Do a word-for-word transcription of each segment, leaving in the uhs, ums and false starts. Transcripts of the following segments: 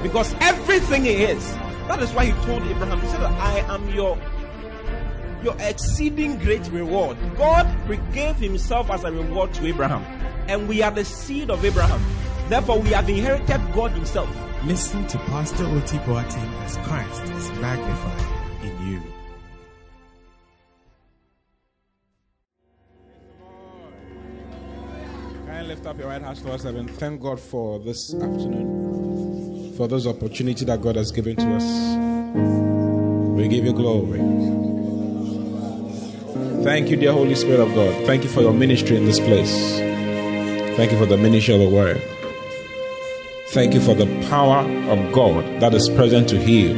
Because everything He is, that is why He told Abraham, He said, I am your, your exceeding great reward. God gave Himself as a reward to Abraham. And we are the seed of Abraham. Therefore, we have inherited God Himself. Listen to Pastor Oti Boati as Christ is magnified in you. Can I lift up your right hand towards heaven? Thank God for this afternoon, for this opportunity that God has given to us. We give you glory. Thank you, dear Holy Spirit of God. Thank you for your ministry in this place. Thank you for the ministry of the word. Thank you for the power of God that is present to heal.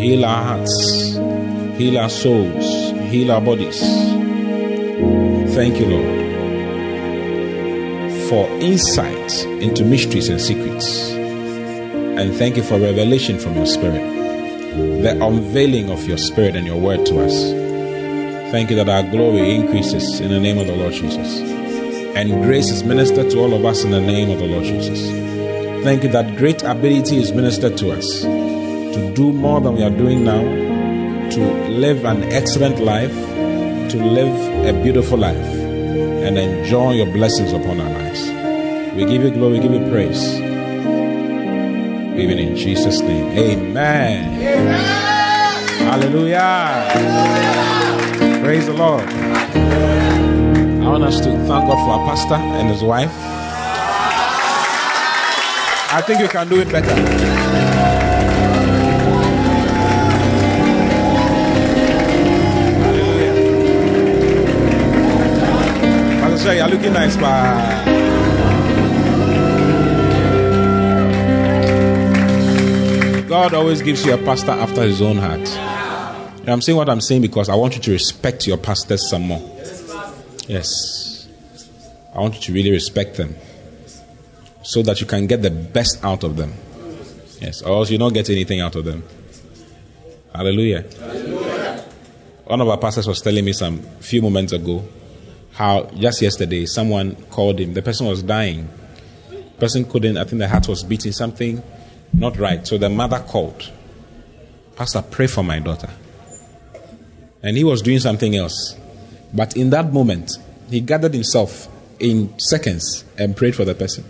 Heal our hearts. Heal our souls. Heal our bodies. Thank you, Lord, for insight into mysteries and secrets. And thank you for revelation from your Spirit, the unveiling of your Spirit and your word to us. Thank you that our glory increases in the name of the Lord Jesus. And grace is ministered to all of us in the name of the Lord Jesus. Thank you that great ability is ministered to us to do more than we are doing now, to live an excellent life, to live a beautiful life, and enjoy your blessings upon our lives. We give you glory, we give you praise. Even in Jesus' name, amen. Amen. Hallelujah. Hallelujah. Praise the Lord. I want us to thank God for our pastor and his wife. I think you can do it better. Hallelujah. Pastor Shay, you're looking nice, man. God always gives you a pastor after His own heart. And I'm saying what I'm saying because I want you to respect your pastors some more. Yes. I want you to really respect them, so that you can get the best out of them. Yes, or else you don't get anything out of them. Hallelujah. Hallelujah. One of our pastors was telling me some few moments ago how just yesterday someone called him. The person was dying. The person couldn't, I think the heart was beating, something not right. So the mother called. Pastor, pray for my daughter. And he was doing something else. But in that moment, he gathered himself in seconds and prayed for the person.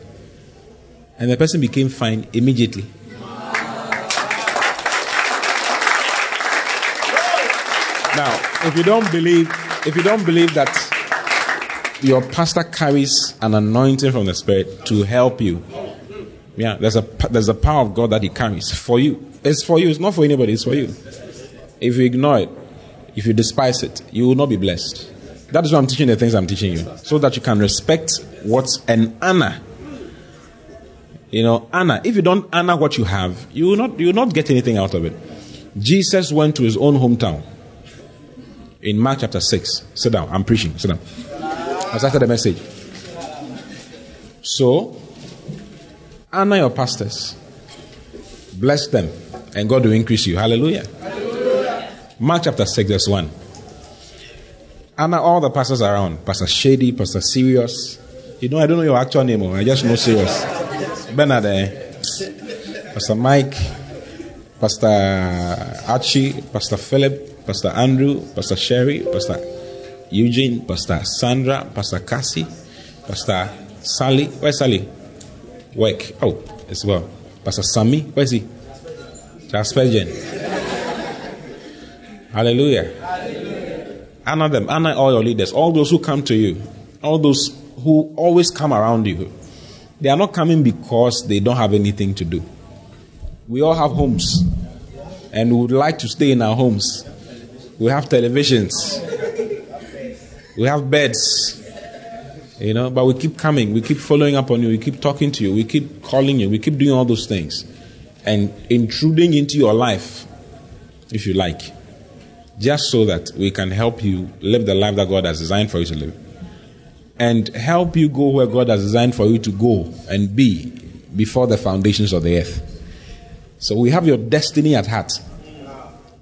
And the person became fine immediately. Now, if you don't believe, if you don't believe that your pastor carries an anointing from the Spirit to help you, yeah, there's a there's a power of God that He carries for you. It's for you. It's not for anybody. It's for you. If you ignore it, if you despise it, you will not be blessed. That is why I'm teaching the things I'm teaching you, so that you can respect what's an honor. You know, honor. If you don't honor what you have, you will not you will not get anything out of it. Jesus went to His own hometown. In Mark chapter six. Sit down. I'm preaching. Sit down. I started the message. So, honor your pastors. Bless them. And God will increase you. Hallelujah. Hallelujah. Mark chapter six, verse one. Honor all the pastors around. Pastor Shady, Pastor Serious. You know, I don't know your actual name. I just know Serious. Bernard, eh? Pastor Mike, Pastor Archie, Pastor Philip, Pastor Andrew, Pastor Sherry, Pastor Eugene, Pastor Sandra, Pastor Cassie, Pastor Sally. Where's Sally? Work. Oh, as well. Pastor Sammy. Where's he? Aspergen. Hallelujah. Hallelujah. Honor them. Honor all your leaders. All those who come to you. All those who always come around you. They are not coming because they don't have anything to do. We all have homes. And we would like to stay in our homes. We have televisions. We have beds. You know, but we keep coming. We keep following up on you. We keep talking to you. We keep calling you. We keep doing all those things. And intruding into your life if you like, just so that we can help you live the life that God has designed for you to live, and help you go where God has designed for you to go and be before the foundations of the earth. So we have your destiny at heart.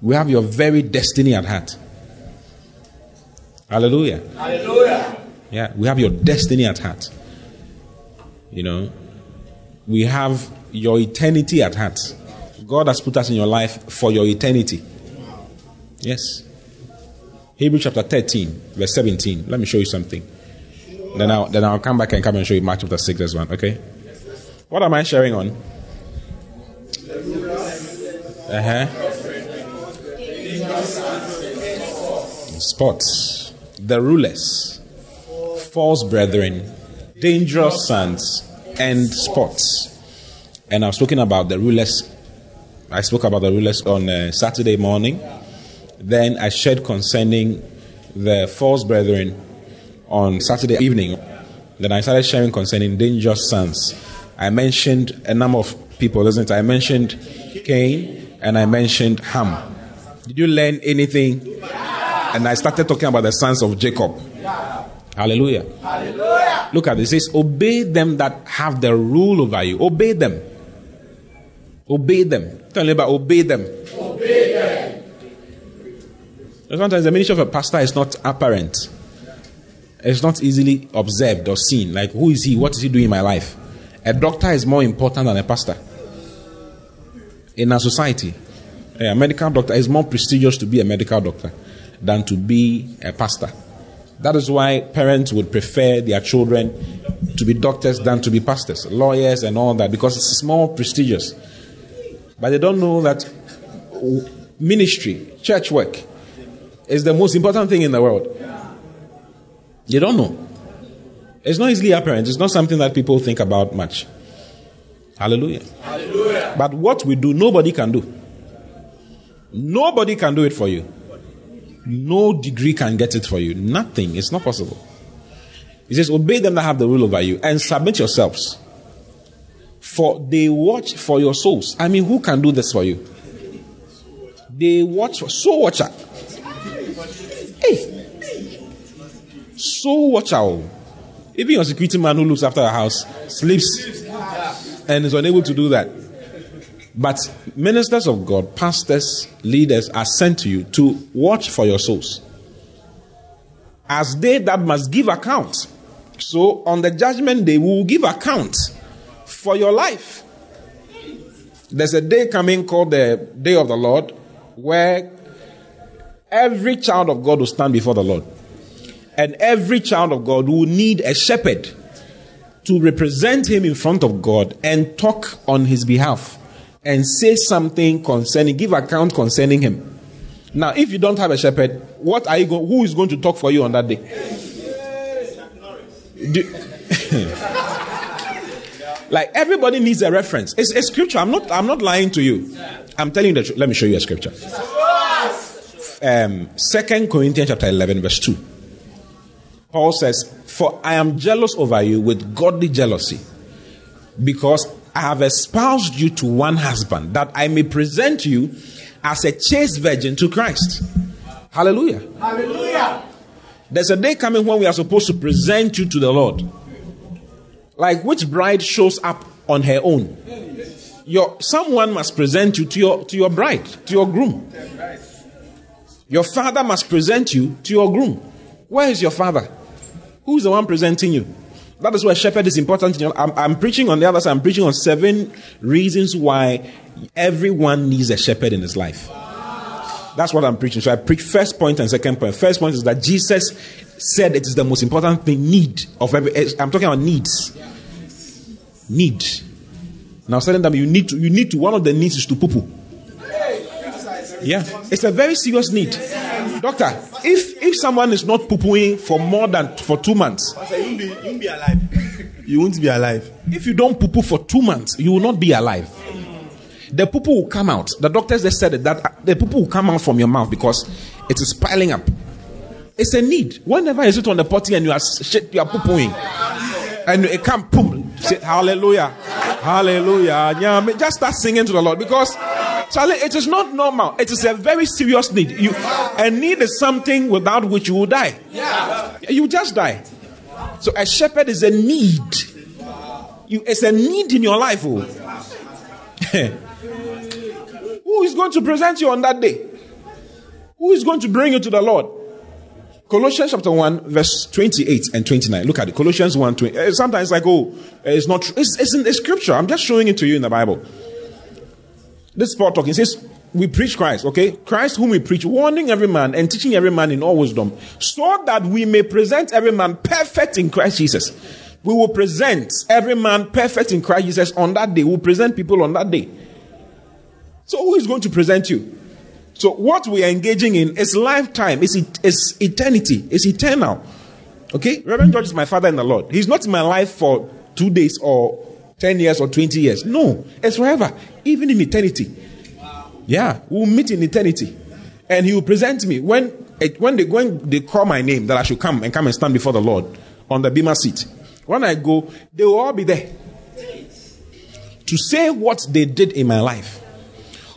We have your very destiny at heart. Hallelujah. Hallelujah. Yeah, we have your destiny at heart. You know, we have your eternity at heart. God has put us in your life for your eternity. Yes. Hebrews chapter thirteen, verse seventeen. Let me show you something. Then I'll, then I'll come back and come and show you Mark chapter six, verse one. Okay? What am I sharing on? Uh-huh. Sports. The rulers, false brethren, dangerous sons, and sports. And I was talking about the rulers. I spoke about the rulers on uh, Saturday morning. Then I shared concerning the false brethren on Saturday evening. Then I started sharing concerning dangerous sons. I mentioned a number of people, isn't it? I mentioned Cain and I mentioned Ham. Did you learn anything? And I started talking about the sons of Jacob. Hallelujah. Hallelujah. Look at this. It says, obey them that have the rule over you. Obey them. Obey them. Tell me about obey them. Obey them. Sometimes the ministry of a pastor is not apparent. It's not easily observed or seen. Like, who is he? What is he doing in my life? A doctor is more important than a pastor in our society. A medical doctor is more prestigious to be a medical doctor than to be a pastor. That is why parents would prefer their children to be doctors than to be pastors, lawyers and all that, because it's more prestigious. But they don't know that ministry, church work, is the most important thing in the world. They don't know. It's not easily apparent. It's not something that people think about much. Hallelujah. Hallelujah. But what we do, nobody can do. Nobody can do it for you. No degree can get it for you. Nothing. It's not possible. It says, obey them that have the rule over you and submit yourselves. For they watch for your souls. I mean, who can do this for you? They watch for soul watcher. Hey. Soul watcher. Even your security man who looks after your house sleeps and is unable to do that. But ministers of God, pastors, leaders are sent to you to watch for your souls, as they that must give account. So on the judgment day, we will give account for your life. There's a day coming called the day of the Lord, where every child of God will stand before the Lord. And every child of God will need a shepherd to represent him in front of God and talk on his behalf, and say something concerning, give account concerning him. Now, if you don't have a shepherd, what are you go- who is going to talk for you on that day? Do- Like, everybody needs a reference. It's a scripture. I'm not, I'm not lying to you. I'm telling you the truth. Let me show you a scripture. Um, Second Corinthians chapter eleven, verse two. Paul says, for I am jealous over you with godly jealousy, because I have espoused you to one husband, that I may present you as a chaste virgin to Christ. Hallelujah. Hallelujah. There's a day coming when we are supposed to present you to the Lord. Like which bride shows up on her own? Your, someone must present you to your, to your bride, to your groom. Your father must present you to your groom. Where is your father? Who's the one presenting you? That is why shepherd is important. I'm, I'm preaching on the other side. I'm preaching on seven reasons why everyone needs a shepherd in his life. That's what I'm preaching. So I preach first point and second point. First point is that Jesus said it is the most important thing, need of every. I'm talking about needs. Need. Now, certain that you need to. You need to. One of the needs is to poo poo. Yeah, it's a very serious need. Doctor, if if someone is not poo-pooing for more than for two months, you won't be, you won't be alive. You won't be alive. If you don't poo-poo for two months, you will not be alive. The poo-poo will come out. The doctors they said it, that the poo-poo will come out from your mouth because it is piling up. It's a need. Whenever you sit on the potty and you are shit, you are poo-pooing, and it can't poop, say hallelujah, hallelujah. Just start singing to the Lord because Charlie, it is not normal. It is a very serious need. You, a need is something without which you will die. Yeah. You just die. So a shepherd is a need. You, it's a need in your life. Oh. Who is going to present you on that day? Who is going to bring you to the Lord? Colossians chapter one, verse twenty-eight and twenty-nine. Look at it. Colossians one, twenty. Sometimes it's like, oh, it's not. It's, it's in the scripture. I'm just showing it to you in the Bible. This Paul talking. It says, we preach Christ, okay? Christ whom we preach, warning every man and teaching every man in all wisdom, so that we may present every man perfect in Christ Jesus. We will present every man perfect in Christ Jesus on that day. We'll present people on that day. So who is going to present you? So what we are engaging in is lifetime. It's, et- it's eternity. It's eternal. Okay? Reverend George is my father in the Lord. He's not in my life for two days or ten years or twenty years. No. It's forever. Even in eternity. Yeah. We'll meet in eternity. And he will present me. When when they go and they call my name, that I should come and come and stand before the Lord on the bema seat. When I go, they will all be there. To say what they did in my life.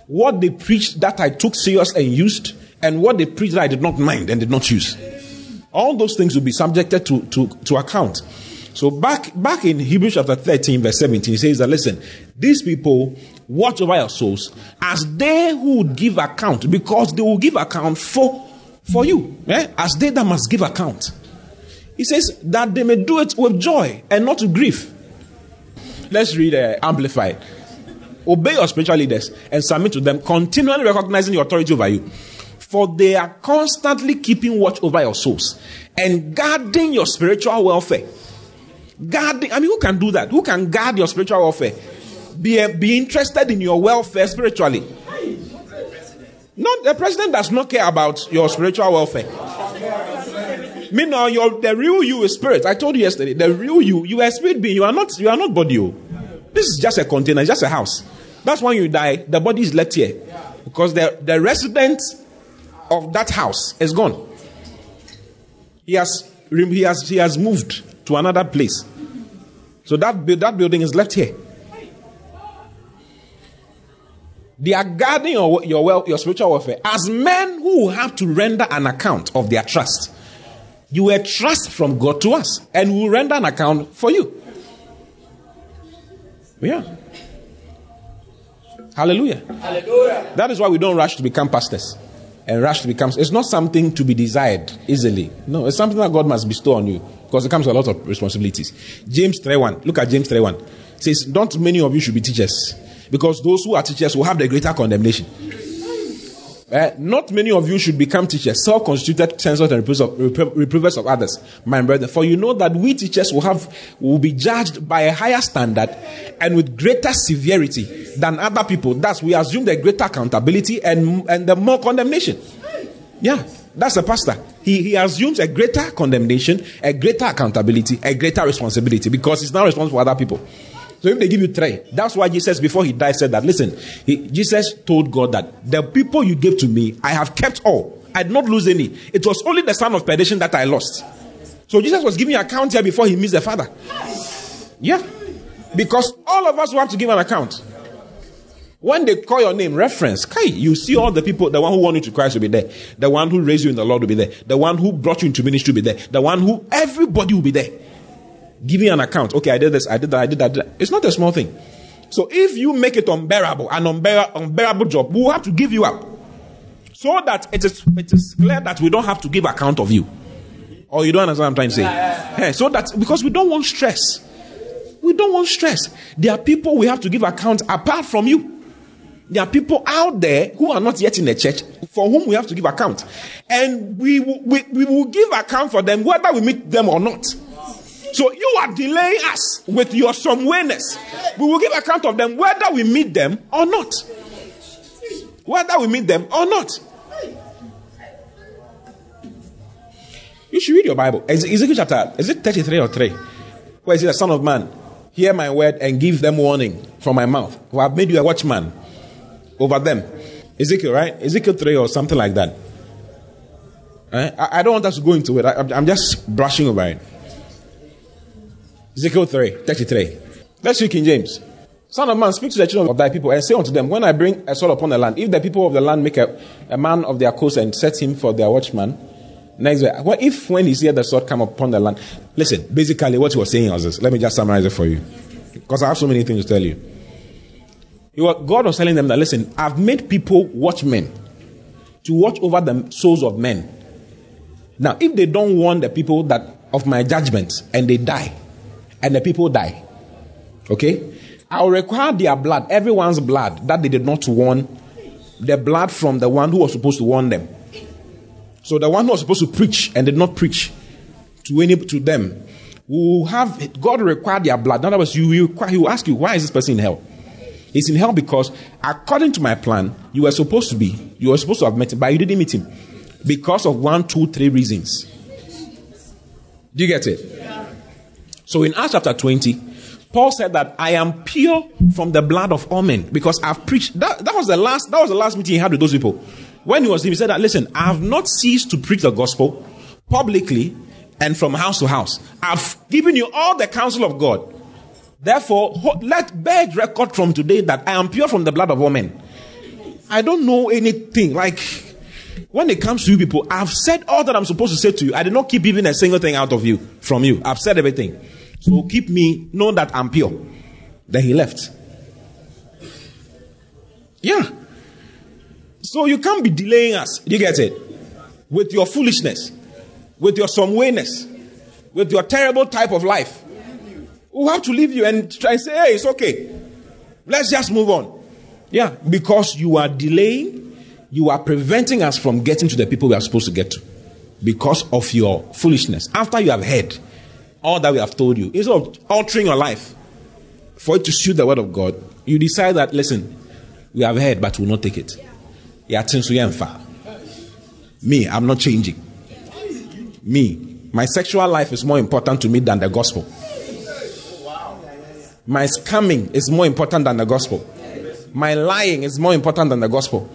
What they preached that I took serious and used, and what they preached that I did not mind and did not use. All those things will be subjected to, to, to account. So back back in Hebrews chapter thirteen, verse seventeen, it says that, listen, these people watch over your souls as they who would give account, because they will give account for, for you, eh? As they that must give account. He says that they may do it with joy and not with grief. Let's read uh, Amplified. Obey your spiritual leaders and submit to them, continually recognizing your authority over you. For they are constantly keeping watch over your souls and guarding your spiritual welfare. Guarding, I mean, who can do that? Who can guard your spiritual welfare? Be, be interested in your welfare spiritually. No, the president does not care about your spiritual welfare. Meanwhile, your, the real you is spirit. I told you yesterday, the real you, you are a spirit being. You are not, you are not body. This is just a container, it's just a house. That's when you die, the body is left here. Because the, the resident of that house is gone. He has, he has, he has moved to another place. So that, that building is left here. They are guarding your, your, well, your spiritual welfare as men who have to render an account of their trust. You were trust from God to us, and we will render an account for you. Yeah. Hallelujah. Hallelujah. That is why we don't rush to become pastors and rush to become. It's not something to be desired easily. No, it's something that God must bestow on you because it comes with a lot of responsibilities. James three one. Look at James three one. It says, not many of you should be teachers because those who are teachers will have the greater condemnation. Uh, not many of you should become teachers, self-constituted censors and repro- reprovers of others, my brethren. For you know that we teachers will have will be judged by a higher standard and with greater severity than other people. Thus, we assume the greater accountability and and the more condemnation. Yeah, that's the pastor. He he assumes a greater condemnation, a greater accountability, a greater responsibility because he's now responsible for other people. So if they give you three, that's why Jesus, before he died, said that, listen, he, Jesus told God that the people you gave to me, I have kept all. I did not lose any. It was only the son of perdition that I lost. So Jesus was giving an account here before he meets the Father. Yeah. Because all of us will have to give an account. When they call your name, reference, Kai, you see all the people, the one who won you to Christ will be there. The one who raised you in the Lord will be there. The one who brought you into ministry will be there. The one who, everybody will be there. Give me an account. Okay, I did this, I did that, I did that, I did that. It's not a small thing. So if you make it unbearable, an unbear- unbearable job, we'll have to give you up. So that it is, it is clear that we don't have to give account of you. Or you don't understand what I'm trying to say. Yeah, yeah, yeah. So that, because we don't want stress. We don't want stress. There are people we have to give account apart from you. There are people out there who are not yet in the church for whom we have to give account. And we will, we, we will give account for them whether we meet them or not. So you are delaying us with your somewayness. We will give account of them whether we meet them or not. Whether we meet them or not. You should read your Bible. Ezekiel chapter, is it thirty-three or three? Where is it? The Son of Man, hear my word and give them warning from my mouth. For I've made you a watchman over them. Ezekiel, right? Ezekiel three or something like that. Right? I, I don't want us to go into it. I, I'm just brushing over it. Ezekiel three, thirty-three. Let's read King James. Son of man, speak to the children of thy people, and say unto them, when I bring a sword upon the land, if the people of the land make a, a man of their coast and set him for their watchman, next way, well, if when he seeth the sword come upon the land. Listen, basically what he was saying was this. Let me just summarize it for you, because I have so many things to tell you. God was telling them that, listen, I've made people watchmen to watch over the souls of men. Now, if they don't warn the people that of my judgment, and they die, and the people die, okay, I will require their blood, everyone's blood, that they did not warn, the blood from the one who was supposed to warn them. So the one who was supposed to preach and did not preach to any to them, will have God require their blood. In other words, you will, he will ask you, why is this person in hell? He's in hell because according to my plan, you were supposed to be, you were supposed to have met him, but you didn't meet him because of one, two, three reasons. Do you get it? Yeah. So in Acts chapter twenty, Paul said that I am pure from the blood of all men because I've preached. That, that was the last. That was the last meeting he had with those people. When he was he said that, listen, I have not ceased to preach the gospel publicly and from house to house. I've given you all the counsel of God. Therefore, let bear record from today that I am pure from the blood of all men. I don't know anything. Like when it comes to you people, I've said all that I'm supposed to say to you. I did not keep even a single thing out of you from you. I've said everything. So keep me, know that I'm pure. Then he left. Yeah. So you can't be delaying us. You get it? With your foolishness, with your some wayness, with your terrible type of life. We'll have to leave you and try and say, hey, it's okay. Let's just move on. Yeah. Because you are delaying, you are preventing us from getting to the people we are supposed to get to. Because of your foolishness. After you have heard all that we have told you, instead of altering your life for it to suit the word of God, you decide that, listen, we have heard, but we will not take it. Me, I'm not changing. Me, my sexual life is more important to me than the gospel. My scamming is more important than the gospel. My lying is more important than the gospel.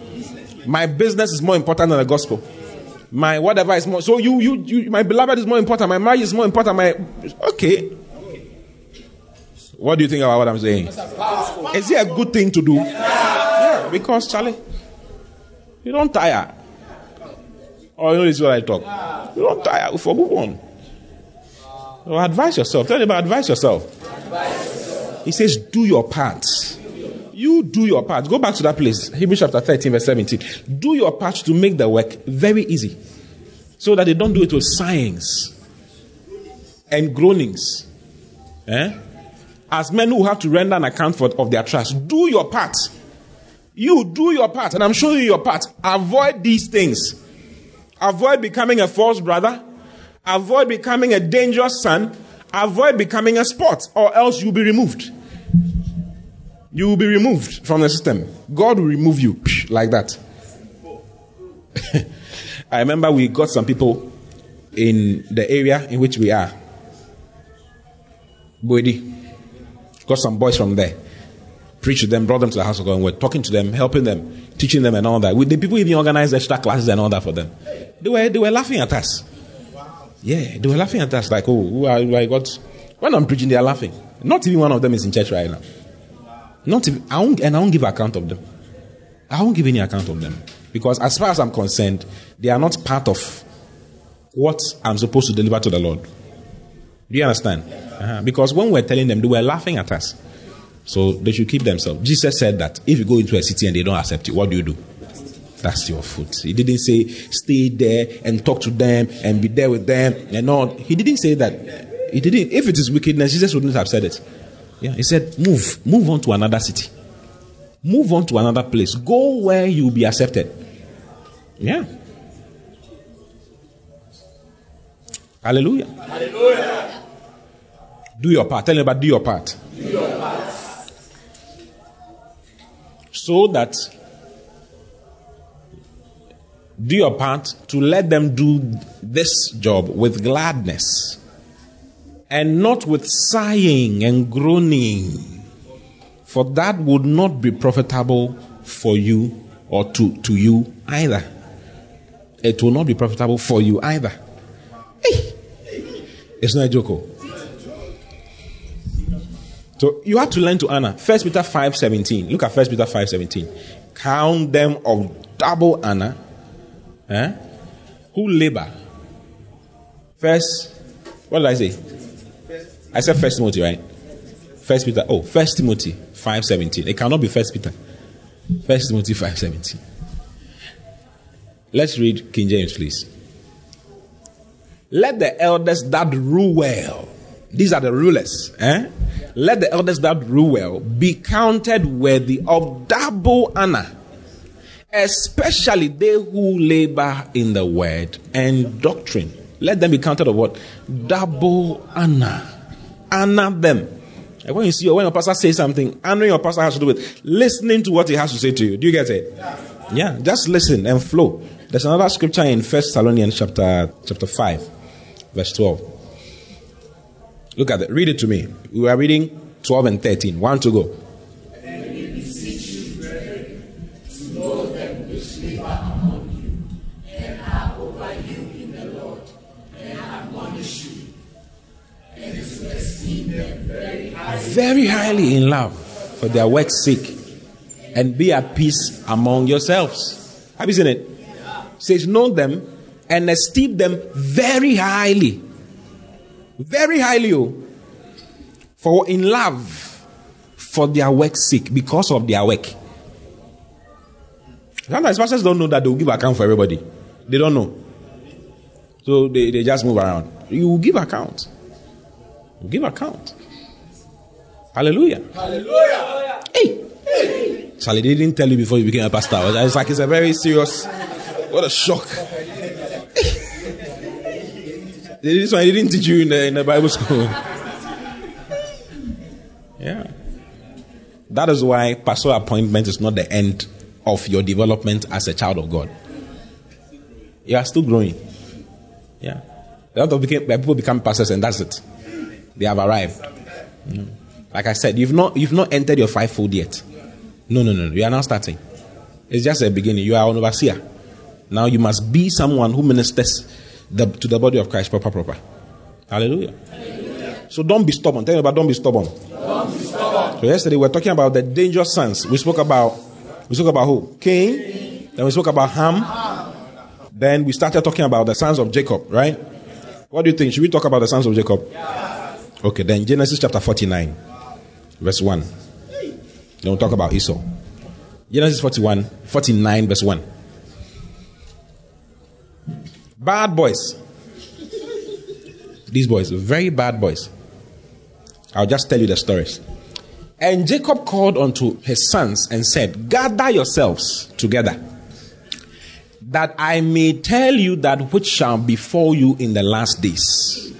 My business is more important than the gospel. My whatever is more. So you, you, you, my beloved is more important. My marriage is more important. My okay. What do you think about what I'm saying? Is it a good thing to do? Yeah, because Charlie, you don't tire. Oh, you know this is what I talk. You don't tire. We forgive one. So advise yourself. Tell them about advise yourself. He says, do your part. You do your part. Go back to that place. Hebrews chapter thirteen, verse seventeen. Do your part to make the work very easy, so that they don't do it with sighings and groanings. Eh? As men who have to render an account for, of their trust. Do your part. You do your part, and I'm showing you your part. Avoid these things. Avoid becoming a false brother. Avoid becoming a dangerous son. Avoid becoming a sport, or else you'll be removed. You will be removed from the system. God will remove you like that. I remember we got some people in the area in which we are. Boedi. Got some boys from there. Preached to them, brought them to the house of God, and we're talking to them, helping them, teaching them and all that. We, the people even organized extra classes and all that for them. They were they were laughing at us. Yeah, they were laughing at us like, oh, I got. When I'm preaching, they are laughing. Not even one of them is in church right now. Not if, I won't, and I won't give account of them. I won't give any account of them. Because as far as I'm concerned, they are not part of what I'm supposed to deliver to the Lord. Do you understand? Uh-huh. Because when we're telling them, they were laughing at us. So they should keep themselves. Jesus said that if you go into a city and they don't accept you, what do you do? That's your foot. He didn't say stay there and talk to them and be there with them and all. He didn't say that. He didn't. If it is wickedness, Jesus wouldn't have said it. Yeah, he said, move, move on to another city. Move on to another place. Go where you'll be accepted. Yeah. Hallelujah. Hallelujah. Do your part. Tell me about do your part. Do your part. So that do your part to let them do this job with gladness. And not with sighing and groaning, for that would not be profitable for you or to, to you either. It will not be profitable for you either. Hey. It's not a joke. So you have to learn to honor. First Peter five seventeen. Look at First Peter five seventeen. Count them of double honor, eh, who labor. First, what did I say? I said First Timothy, right? First Peter. Oh, First Timothy five seventeen. It cannot be First Peter. First Timothy five seventeen. Let's read King James, please. Let the elders that rule well. These are the rulers. Eh? Let the elders that rule well be counted worthy of double honor, especially they who labor in the word and doctrine. Let them be counted of what? Double honor. Honor them. And when you see, when your pastor says something, honoring your pastor has to do with listening to what he has to say to you. Do you get it? Yeah, just listen and flow. There's another scripture in First Thessalonians chapter, chapter five, verse twelve. Look at it. Read it to me. We are reading twelve and thirteen. One to go. And we beseech you, brethren, to know them which labor among you, and are over you in the Lord, and admonish you, and to esteem them very highly. Very highly in love for their work's sake, and be at peace among yourselves. Have you seen it? Yeah. It says, know them and esteem them very highly. Very highly, oh, for in love, for their work's sake, because of their work. Sometimes pastors don't know that they will give account for everybody. They don't know. So they, they just move around. You will give account. You give account. Hallelujah. Hallelujah. Hey. Hey. Charlie, they didn't tell you before you became a pastor. It's like it's a very serious, what a shock. This one I didn't teach you in the, in the Bible school. Yeah. That is why pastoral appointment is not the end of your development as a child of God. You are still growing. Yeah. A lot of people become pastors and that's it. They have arrived. You know? Like I said, you've not, you've not entered your fivefold yet. No, no, no. You are now starting. It's just a beginning. You are an overseer. Now you must be someone who ministers The, to the body of Christ, proper, proper. Hallelujah. Hallelujah. So don't be stubborn. Tell me about don't be stubborn. Don't be stubborn. So yesterday we were talking about the dangerous sons. We spoke about we spoke about who? Cain. Cain. Then we spoke about Ham. Ham. Then we started talking about the sons of Jacob, right? What do you think? Should we talk about the sons of Jacob? Yes. Okay, then Genesis chapter forty-nine, verse one. Then we'll talk about Esau. Genesis forty-one, forty-nine, verse one. Bad boys. These boys, very bad boys. I'll just tell you the stories. And Jacob called unto his sons and said, gather yourselves together, that I may tell you that which shall befall you in the last days.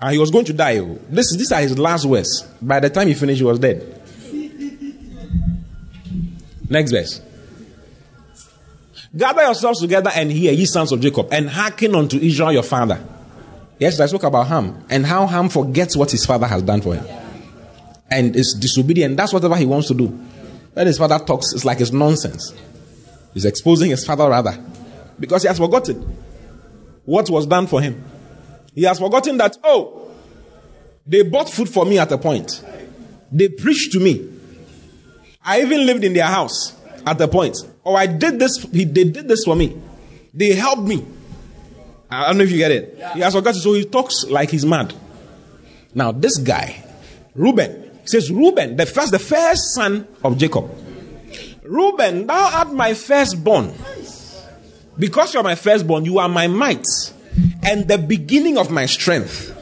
And he was going to die. This, these are his last words. By the time he finished, he was dead. Next verse. Gather yourselves together and hear, ye sons of Jacob, and hearken unto Israel your father. Yes, I spoke about Ham and how Ham forgets what his father has done for him. And is disobedient. That's whatever he wants to do. When his father talks, it's like it's nonsense. He's exposing his father rather. Because he has forgotten what was done for him. He has forgotten that, oh, they bought food for me at a point. They preached to me. I even lived in their house at a point. Oh, I did this. He they did this for me. They helped me. I don't know if you get it. Yeah. He has forgotten, so he talks like he's mad. Now this guy, Reuben, says Reuben, the first, the first son of Jacob. Reuben, thou art my firstborn. Because you are my firstborn, you are my might and the beginning of my strength,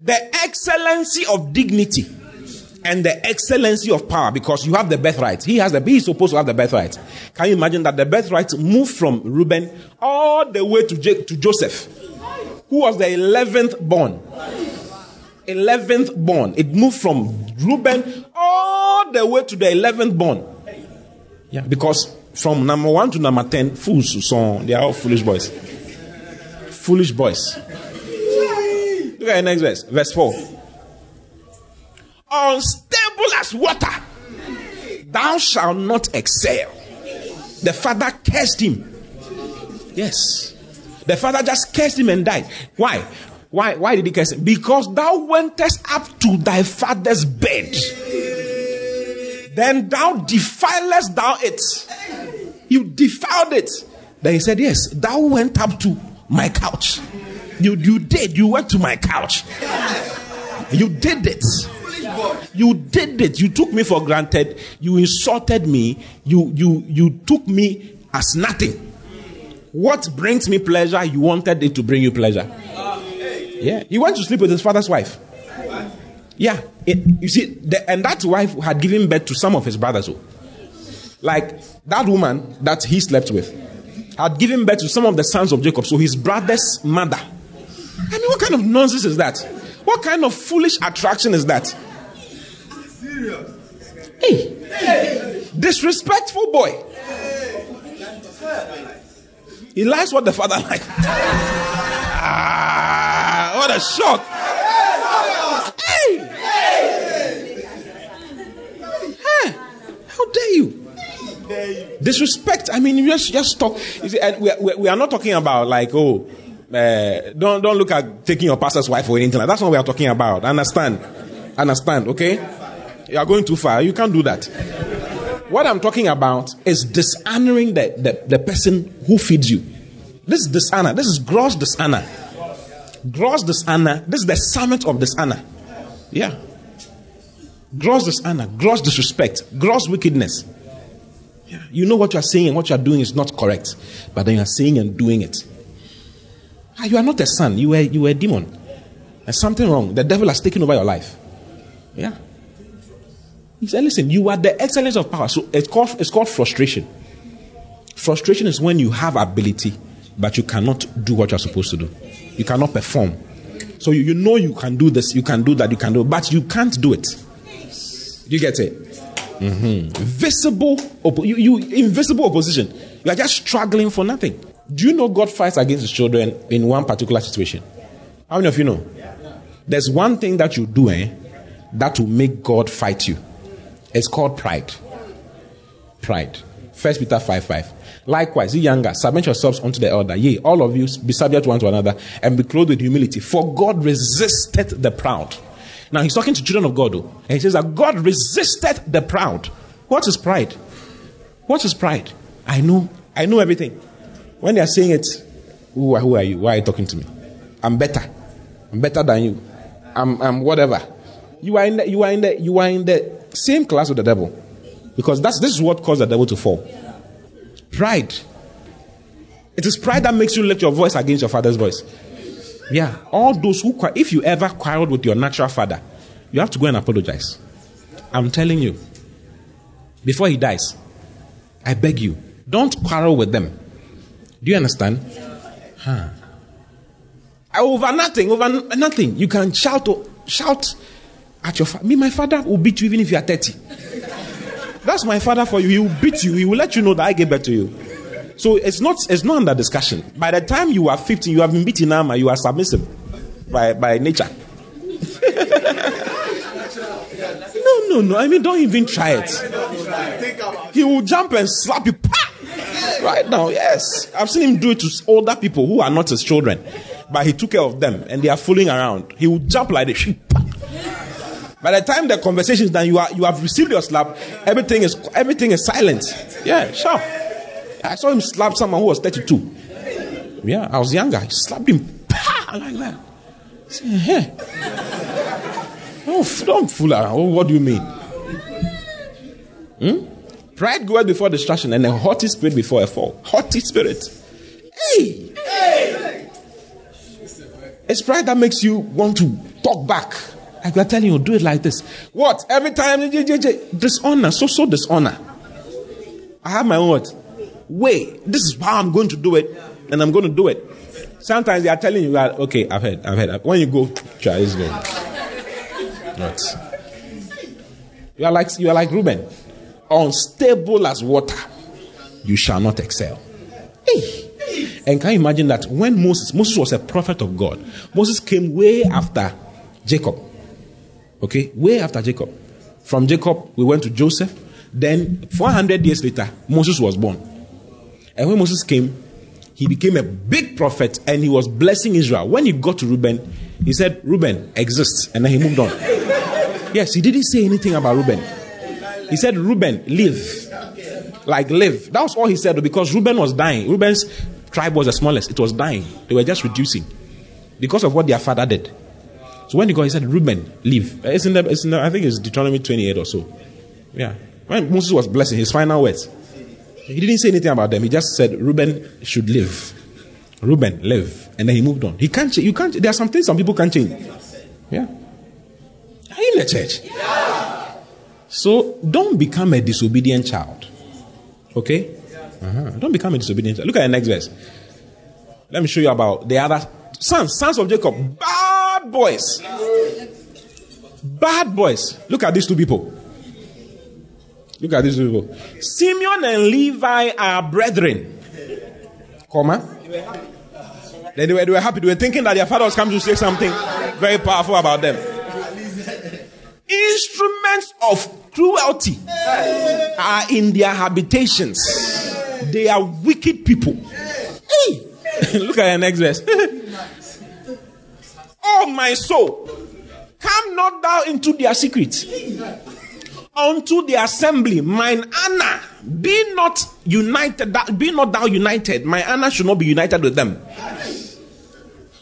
the excellency of dignity, and the excellency of power, because you have the birthright. He has the, he's supposed to have the birthright. Can you imagine that the birthright moved from Reuben all the way to, J- to Joseph, who was the eleventh born? eleventh born. It moved from Reuben all the way to the eleventh born. Yeah, because from number one to number ten, fools, so they are all foolish boys. Foolish boys. Look at the next verse, verse four. Unstable as water, thou shalt not excel. The father cursed him. Yes. The father just cursed him and died. Why? Why, why did he curse him? Because thou wentest up to thy father's bed. Then thou defilest thou it. You defiled it. Then he said, yes, thou went up to my couch. You, you did. You went to my couch. You did it. You did it. You took me for granted. You insulted me. You, you, you took me as nothing. What brings me pleasure, you wanted it to bring you pleasure. Yeah. He went to sleep with his father's wife. Yeah. It, you see, the, and that wife had given birth to some of his brothers. Who, like that woman that he slept with had given birth to some of the sons of Jacob. So his brother's mother. I mean, what kind of nonsense is that? What kind of foolish attraction is that? Hey, hey. Disrespectful boy. He likes what the father likes. Ah, what a shock. Hey! Hey! How dare you? Disrespect. I mean, you just, just talk. You see, and we, we, we are not talking about like, oh, uh, don't, don't look at taking your pastor's wife or anything like that. That's what we are talking about. Understand. Understand, okay? You are going too far. You can't do that. What I'm talking about is dishonoring the, the, the person who feeds you. This is dishonor. This is gross dishonor. Gross dishonor. This is the summit of dishonor. Yeah. Gross dishonor. Gross disrespect. Gross wickedness. Yeah. You know what you are saying and what you are doing is not correct. But then you are saying and doing it. Ah, you are not a son. You are, you are a demon. There's something wrong. The devil has taken over your life. Yeah. He said, listen, you are the excellence of power. So it's called, it's called frustration. Frustration is when you have ability, but you cannot do what you're supposed to do. You cannot perform. So you, you know you can do this, you can do that, you can do, but you can't do it. Do you get it? Mm-hmm. Visible, oppo- you, you, invisible opposition. You are just struggling for nothing. Do you know God fights against his children in one particular situation? How many of you know? There's one thing that you do, eh, that will make God fight you. It's called pride. Pride. First Peter five five. Likewise, ye younger, submit yourselves unto the elder. Yea, all of you be subject one to another, and be clothed with humility. For God resisted the proud. Now he's talking to children of God, though, and he says that God resisted the proud. What is pride? What is pride? I know, I know everything. When they are saying it, who are, who are you? Why are you talking to me? I'm better. I'm better than you. I'm I'm whatever. You are in the, you are in the, you are in the same class with the devil, because that's this is what caused the devil to fall. Pride. It is pride that makes you lift your voice against your father's voice. Yeah, all those who, if you ever quarreled with your natural father, you have to go and apologize. I'm telling you, before he dies, I beg you, don't quarrel with them. Do you understand? Huh. Over nothing, over nothing. You can shout, shout. At your fa- me, my father will beat you even if you are thirty. That's my father for you. He will beat you. He will let you know that I gave birth to you. So it's not it's not under discussion. By the time you are fifteen, you have been beaten Ama. You are submissive by, by nature. no, no, no. I mean, don't even try it. He will jump and slap you. Pa! Right now, yes. I've seen him do it to older people who are not his children. But he took care of them and they are fooling around. He will jump like this. Pa! By the time the conversation is done, you are you have received your slap. Everything is everything is silent. Yeah, sure. I saw him slap someone who was thirty-two. Yeah, I was younger. He slapped him. Pah! Like that. I said, hey. Oh, don't fool around. Oh, what do you mean? Hmm? Pride goeth before destruction, and a haughty spirit before a fall. Haughty spirit. Hey. Hey. It's pride that makes you want to talk back. I can tell you, do it like this. What? Every time, dishonor, so, so dishonor. I have my word. Wait, this is how I'm going to do it, and I'm going to do it. Sometimes they are telling you that, okay, I've heard, I've heard. When you go, try, it's good. What? You are like, you are like Reuben. Unstable as water, you shall not excel. Hey. And can you imagine that when Moses, Moses was a prophet of God. Moses came way after Jacob. Okay, way after Jacob. From Jacob, we went to Joseph. Then, four hundred years later, Moses was born. And when Moses came, he became a big prophet and he was blessing Israel. When he got to Reuben, he said, Reuben exists. And then he moved on. Yes, he didn't say anything about Reuben. He said, Reuben, live. Like, live. That was all he said, because Reuben was dying. Reuben's tribe was the smallest. It was dying. They were just reducing because of what their father did. So when he got, he said, Reuben, live. It's in the, it's in the, I think it's Deuteronomy twenty-eight or so. Yeah. When Moses was blessing, his final words, he didn't say anything about them. He just said, Reuben should live. Reuben, live. And then he moved on. He can't change. You can't, there are some things some people can't change. Yeah. Are you in the church? Yeah. So don't become a disobedient child. Okay? Uh-huh. Don't become a disobedient child. Look at the next verse. Let me show you about the other sons, sons of Jacob. Bad boys. Bad boys. Look at these two people. Look at these people. Simeon and Levi are brethren. Comma. They were happy. They were, they were happy. They were thinking that their father was coming to say something very powerful about them. Instruments of cruelty are in their habitations. They are wicked people. Hey. Look at the next verse. Oh, my soul, come not thou into their secret. Unto the assembly, mine honor, be not united, be not thou united, my honor should not be united with them.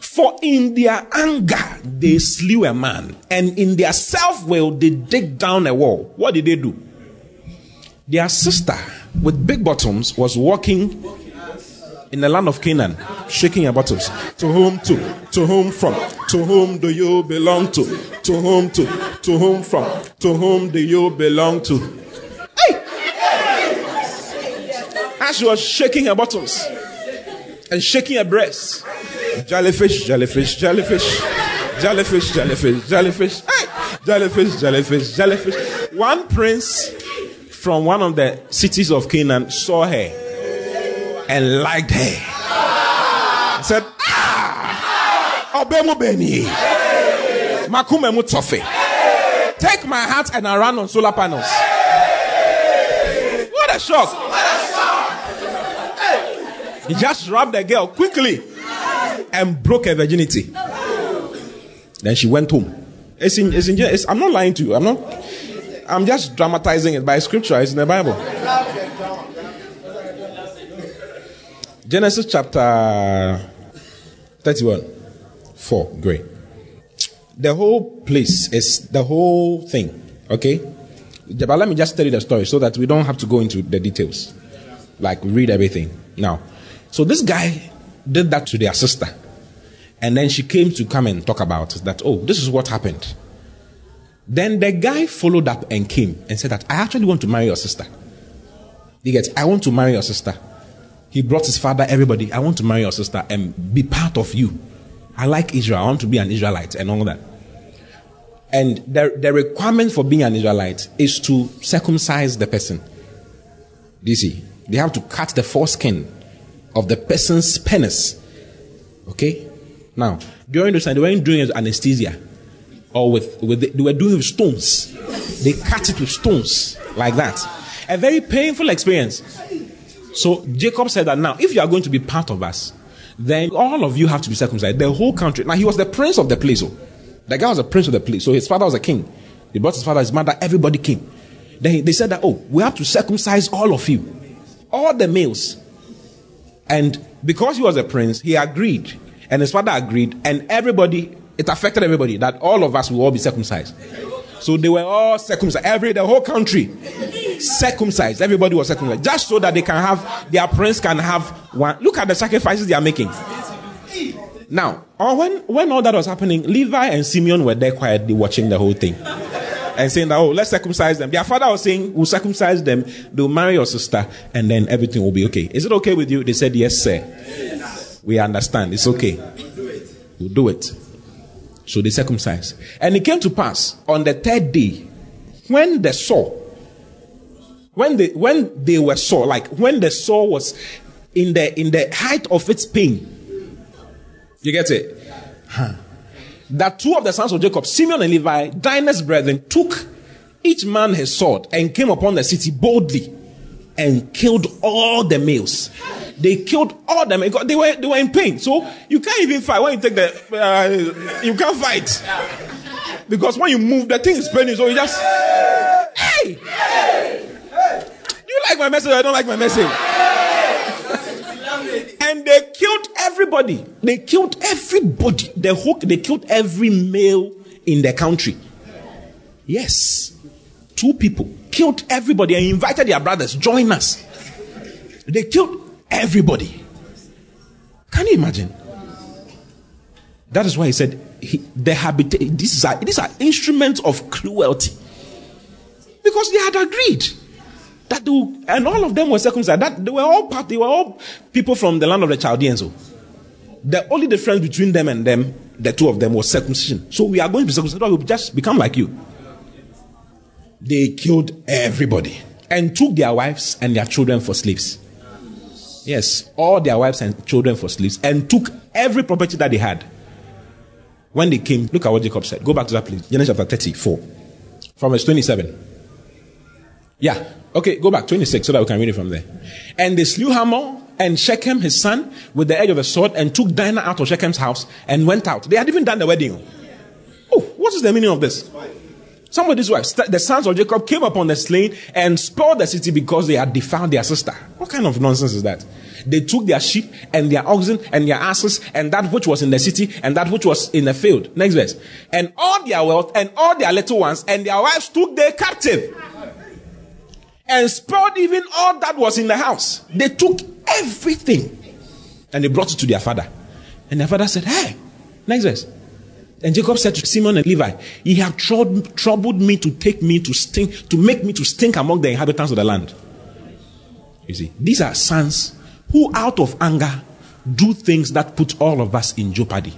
For in their anger they slew a man, and in their self-will they dig down a wall. What did they do? Their sister with big bottoms was walking in the land of Canaan, shaking her bottoms. To whom to? To whom from? To whom do you belong to? To whom to? To whom from? To whom do you belong to? Hey! As she was shaking her bottoms and shaking her breasts. Jellyfish, jellyfish, jellyfish. Jellyfish, jellyfish, jellyfish. Hey! Jellyfish, jellyfish, jellyfish. One prince from one of the cities of Canaan saw her and liked her. Said, ah! Obemu Beni. Makume Mutofe. Take my hat and I run on solar panels. What a shock. He just robbed the girl quickly and broke her virginity. Then she went home. It's in, it's in, it's, I'm not lying to you. I'm not. I'm just dramatizing it by scripture. It's in the Bible. Genesis chapter thirty-one, four, great. The whole place is the whole thing, okay? But let me just tell you the story so that we don't have to go into the details. Like, read everything. Now, so this guy did that to their sister. And then she came to come and talk about it, that, oh, this is what happened. Then the guy followed up and came and said that, I actually want to marry your sister. You get, I want to marry your sister. He brought his father, everybody. I want to marry your sister and be part of you. I like Israel. I want to be an Israelite and all that. And the, the requirement for being an Israelite is to circumcise the person. Do you see? They have to cut the foreskin of the person's penis. Okay? Now, during this time, they weren't doing it with anesthesia. Or with, with the, they were doing it with stones. They cut it with stones like that. A very painful experience. So Jacob said that now, if you are going to be part of us, then all of you have to be circumcised. The whole country. Now, he was the prince of the place. Oh. The guy was the prince of the place. So his father was a king. He brought his father, his mother, everybody came. Then he, they said that, oh, we have to circumcise all of you. All the males. And because he was a prince, he agreed. And his father agreed. And everybody, it affected everybody, that all of us will all be circumcised. So they were all circumcised. Every, the whole country. Circumcised. Everybody was circumcised. Just so that they can have, their prince can have one. Look at the sacrifices they are making. Now, when, when all that was happening, Levi and Simeon were there quietly watching the whole thing. And saying that, oh, let's circumcise them. Their father was saying, we'll circumcise them. They'll marry your sister and then everything will be okay. Is it okay with you? They said, yes, sir. Yes. We understand. It's okay. We'll do it. So they circumcised. And it came to pass on the third day, when they saw When they when they were sore, like when the sore was in the in the height of its pain, you get it? Huh. That two of the sons of Jacob, Simeon and Levi, Dinah's brethren, took each man his sword and came upon the city boldly and killed all the males. They killed all them. They were they were in pain. So you can't even fight when you take the. Uh, you can't fight because when you move, the thing is burning. So you just hey, do you like my message? I don't like my message. And they killed everybody. They killed everybody. The whole, they killed every male in the country. Yes. Two people killed everybody and invited their brothers, join us. They killed everybody. Can you imagine? That is why he said, he, the habita- these, are, these are instruments of cruelty. Because they had agreed. That they will, and all of them were circumcised. That they were all part, they were all people from the land of the Chaldeans. So the only difference between them and them, the two of them, was circumcision. So we are going to be circumcised. We will just become like you. They killed everybody and took their wives and their children for slaves. Yes, all their wives and children for slaves, and took every property that they had. When they came, look at what Jacob said. Go back to that place, Genesis chapter thirty-four, from verse twenty-seven. Yeah. Okay, go back, twenty-six, so that we can read it from there. And they slew Hamor and Shechem, his son, with the edge of a sword, and took Dinah out of Shechem's house and went out. They had even done the wedding. Oh, what is the meaning of this? Somebody's wife, the sons of Jacob, came upon the slain and spoiled the city because they had defiled their sister. What kind of nonsense is that? They took their sheep and their oxen and their asses and that which was in the city and that which was in the field. Next verse. And all their wealth and all their little ones and their wives took they captive. And spoiled even all that was in the house. They took everything. And they brought it to their father. And their father said, hey, next verse. And Jacob said to Simeon and Levi, ye have tro- troubled me to take me to stink, to make me to stink among the inhabitants of the land. You see, these are sons who out of anger do things that put all of us in jeopardy.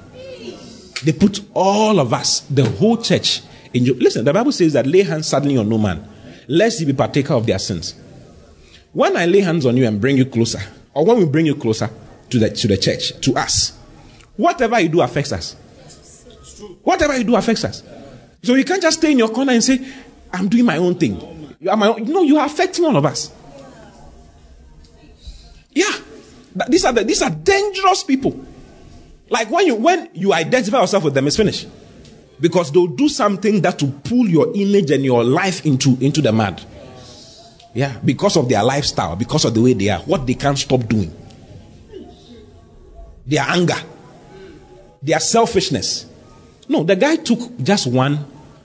They put all of us, the whole church, in jeopardy. Listen, the Bible says that lay hands suddenly on no man, lest you be partaker of their sins. When I lay hands on you and bring you closer, or when we bring you closer to the, to the church, to us, whatever you do affects us. Whatever you do affects us. So you can't just stay in your corner and say, I'm doing my own thing. You are my own. No, you are affecting all of us. Yeah. These are, the, these are dangerous people. Like when you, when you identify yourself with them, it's finished. Because they'll do something that will pull your image and your life into, into the mud. Yeah, because of their lifestyle, because of the way they are, what they can't stop doing. Their anger, their selfishness. No, the guy took just one,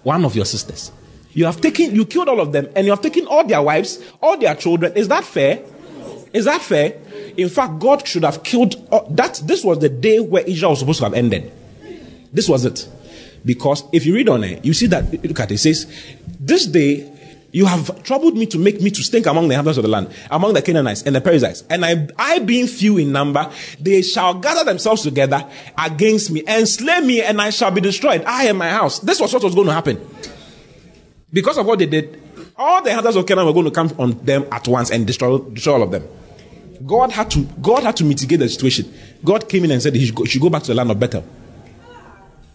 one of your sisters. You have taken, you killed all of them, and you have taken all their wives, all their children. Is that fair? Is that fair? In fact, God should have killed all, that. This was the day where Israel was supposed to have ended. This was it. Because if you read on it, you see that, look at it, it says, this day you have troubled me to make me to stink among the inhabitants of the land, among the Canaanites and the Perizzites. And I, I being few in number, they shall gather themselves together against me and slay me, and I shall be destroyed, I and my house. This was what was going to happen. Because of what they did, all the inhabitants of Canaan were going to come on them at once and destroy, destroy all of them. God had to, God had to mitigate the situation. God came in and said he should go, should go back to the land of Bethel.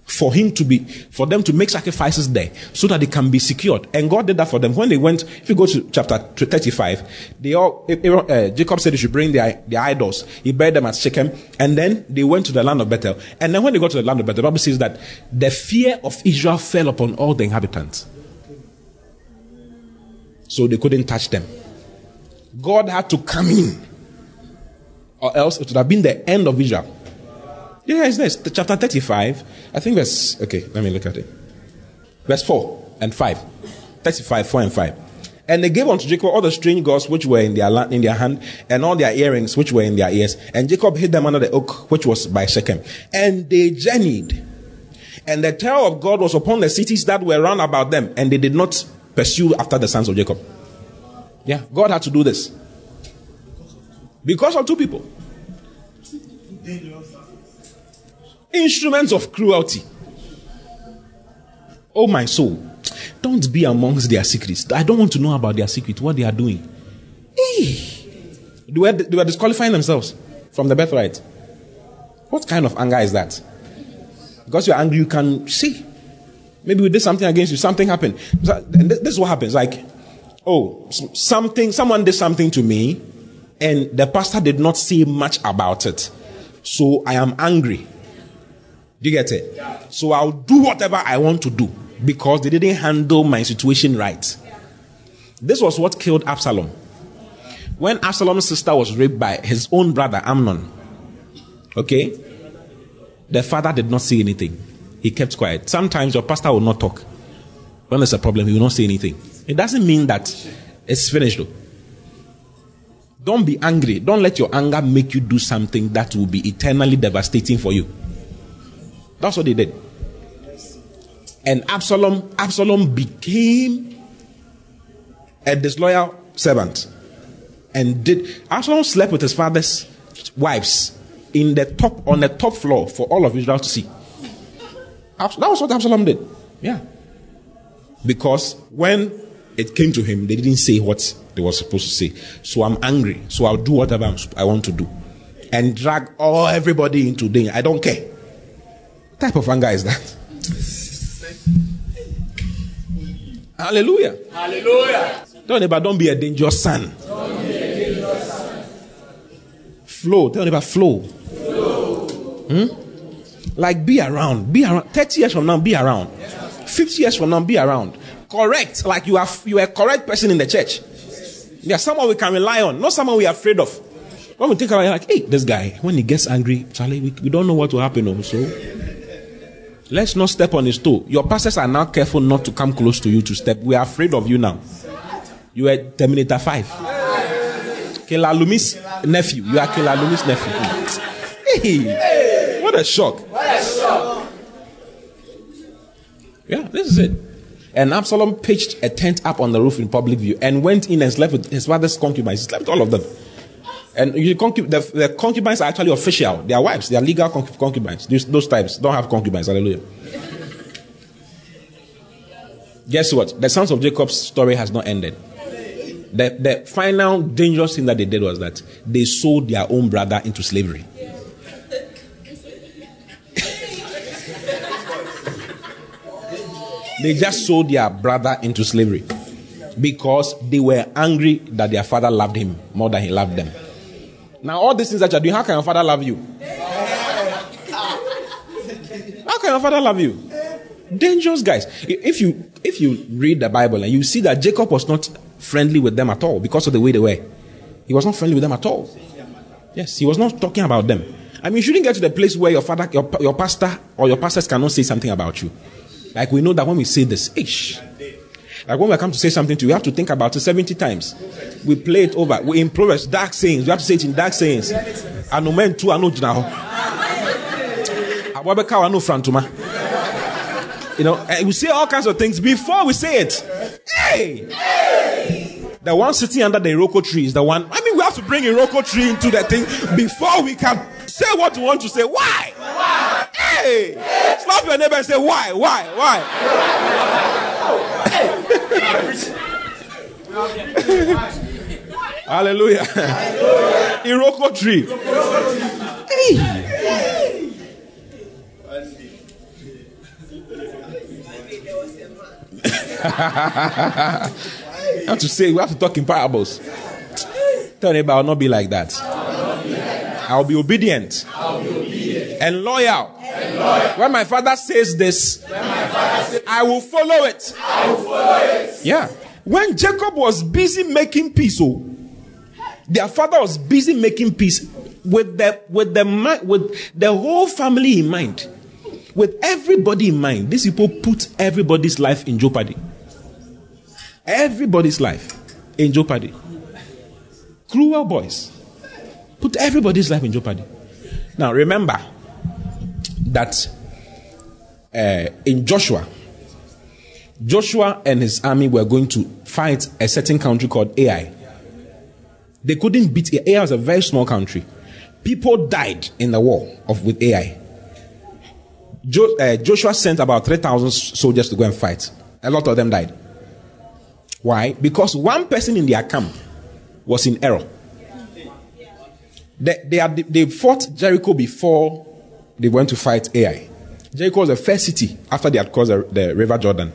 For him to be, for them to make sacrifices there so that they can be secured. And God did that for them. When they went, if you go to chapter thirty-five, they all, uh, Jacob said they should bring their, their idols. He buried them at Shechem. And then they went to the land of Bethel. And then when they got to the land of Bethel, the Bible says that the fear of Israel fell upon all the inhabitants. So they couldn't touch them. God had to come in. Or else it would have been the end of Israel. Yeah, it's nice. Chapter thirty-five, I think verse, okay, let me look at it. Verse four and five. thirty-five, four and five. And they gave unto Jacob all the strange gods which were in their land, in their hand, and all their earrings which were in their ears. And Jacob hid them under the oak which was by Shechem. And they journeyed. And the terror of God was upon the cities that were round about them. And they did not pursue after the sons of Jacob. Yeah, God had to do this. Because of two people. Instruments of cruelty. Oh my soul, don't be amongst their secrets. I don't want to know about their secret, what they are doing. Eey. They were, they were disqualifying themselves from the birthright. What kind of anger is that? Because you're angry, you can see. Maybe we did something against you, something happened. This is what happens, like, oh, something, someone did something to me, and the pastor did not say much about it. So I am angry. Do you get it? So I'll do whatever I want to do because they didn't handle my situation right. This was what killed Absalom. When Absalom's sister was raped by his own brother Amnon, okay, the father did not say anything. He kept quiet. Sometimes your pastor will not talk. When there's a problem, he will not say anything. It doesn't mean that it's finished though. Don't be angry. Don't let your anger make you do something that will be eternally devastating for you. That's what they did. And Absalom, Absalom became a disloyal servant. And did Absalom slept with his father's wives in the top on the top floor for all of Israel to see. That was what Absalom did. Yeah. Because when it came to him, they didn't say what they were supposed to say. So I'm angry. So I'll do whatever I want to do. And drag all everybody into danger. I don't care. What type of anger is that? Hallelujah. Hallelujah. Tell your neighbor, don't be a dangerous son. Don't be a dangerous son. Flow. Tell your neighbor, flow. Flow. Hmm? Like be around. Be around. thirty years from now, be around. fifty years from now, be around. Correct. Like you are you are a correct person in the church. There are someone we can rely on, not someone we are afraid of. When we think about it, like, hey, this guy, when he gets angry, Charlie, we, we don't know what will happen also. Let's not step on his toe. Your pastors are now careful not to come close to you to step. We are afraid of you now. You are Terminator five. Kelalumi's nephew. You are Kelalumi's nephew. Hey, what a shock. What a shock. Yeah, this is it. And Absalom pitched a tent up on the roof in public view and went in and slept with his father's concubines. He slept with all of them. And you concub- the, the concubines are actually official. They are wives. They are legal concub- concubines. Those, those types don't have concubines. Hallelujah. Guess what? The sons of Jacob's story has not ended. The, the final dangerous thing that they did was that they sold their own brother into slavery. They just sold their brother into slavery because they were angry that their father loved him more than he loved them. Now, all these things that you're doing, how can your father love you? How can your father love you? Dangerous guys. If you if you read the Bible and you see that Jacob was not friendly with them at all because of the way they were. He was not friendly with them at all. Yes, he was not talking about them. I mean, you shouldn't get to the place where your father, your, your pastor or your pastors cannot say something about you. Like we know that when we say this, ish. Like when we come to say something to you, we have to think about it seventy times. We play it over. We improvise dark sayings. We have to say it in dark sayings. You know, and we say all kinds of things before we say it. Hey! Hey! The one sitting under the Iroko tree is the one. I mean, we have to bring Iroko tree into the thing before we can say what we want to say. Why? Why? Hey! Hey! Slap your neighbor and say, why? Why? Why? Hallelujah. Iroko tree. Hey! I have to say, we have to talk in parables. Tell me, I'll not be like that. I'll be obedient. I'll be obedient. And loyal. And loyal. When my father says this, when my father says, I will follow it. I will follow it. Yeah. When Jacob was busy making peace, oh, their father was busy making peace with the with the with the whole family in mind, with everybody in mind. These people put everybody's life in jeopardy. Everybody's life in jeopardy. Cruel boys. Put everybody's life in jeopardy. Now, remember that uh, in Joshua, Joshua and his army were going to fight a certain country called Ai. They couldn't beat Ai. Ai was a very small country. People died in the war of with Ai. Jo- uh, Joshua sent about three thousand soldiers to go and fight. A lot of them died. Why? Because one person in their camp was in error. They, they, had, they fought Jericho before they went to fight Ai. Jericho was the first city after they had crossed the, the river Jordan.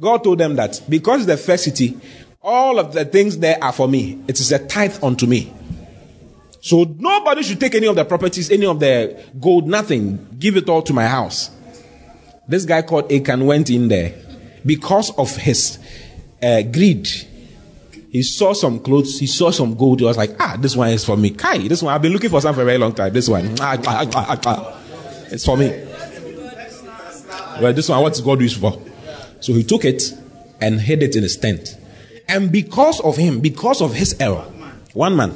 God told them that because it's the first city, all of the things there are for me. It is a tithe unto me. So nobody should take any of the properties, any of the gold, nothing. Give it all to my house. This guy called Achan went in there because of his uh, greed. He saw some clothes, he saw some gold. He was like, ah, this one is for me. Kai, this one, I've been looking for some for a very long time. This one, it's for me. Well, this one, what God is for? So he took it and hid it in his tent. And because of him, because of his error, one man,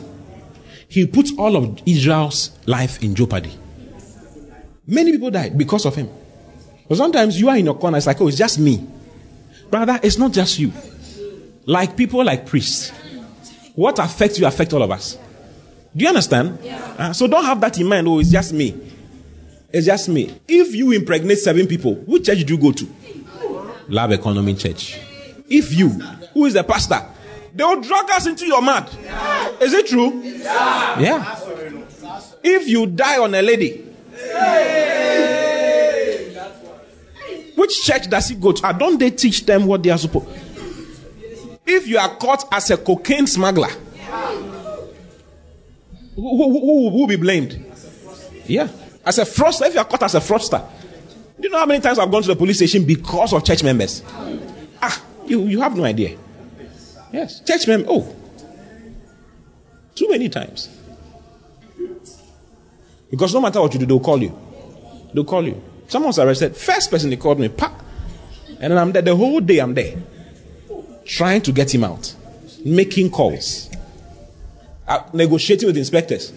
he put all of Israel's life in jeopardy. Many people died because of him. But sometimes you are in your corner, it's like, oh, it's just me. Brother, it's not just you. Like people, like priests. What affects you affects all of us. Do you understand? Yeah. Uh, so don't have that in mind, oh, it's just me. It's just me. If you impregnate seven people, which church do you go to? Love Economy Church. If you, who is the pastor? They will drag us into your mud. Yeah. Is it true? Yeah. yeah. If you die on a lady, hey. Which church does it go to? Uh, don't they teach them what they are supposed to? If you are caught as a cocaine smuggler, who, who, who, who will be blamed? Yeah. As a fraudster, if you are caught as a fraudster. Do you know how many times I've gone to the police station because of church members? Ah, you, you have no idea. Yes, church members. Oh, too many times. Because no matter what you do, they'll call you. They'll call you. Someone's arrested. First person they called me, pa. And then I'm there. The whole day I'm there. Trying to get him out, making calls, uh, negotiating with inspectors.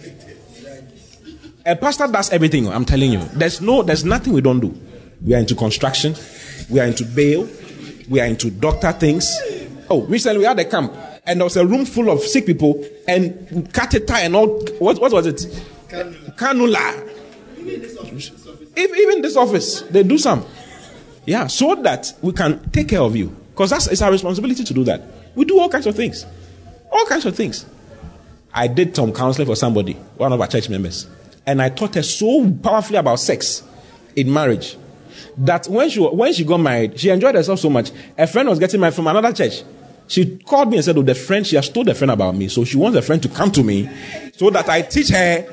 A pastor does everything. I'm telling you, there's no, there's nothing we don't do. We are into construction, we are into bail, we are into doctor things. Oh, recently we had a camp, and there was a room full of sick people and catheter and all. What, what was it? Cannula. Cannula. Even this office, this office. If, even this office, they do some. Yeah, so that we can take care of you. Because that's it's our responsibility to do that. We do all kinds of things. All kinds of things. I did some counseling for somebody, one of our church members. And I taught her so powerfully about sex in marriage that when she, when she got married, she enjoyed herself so much. A friend was getting married from another church. She called me and said, oh, the friend, she has told the friend about me. So she wants the friend to come to me so that I teach her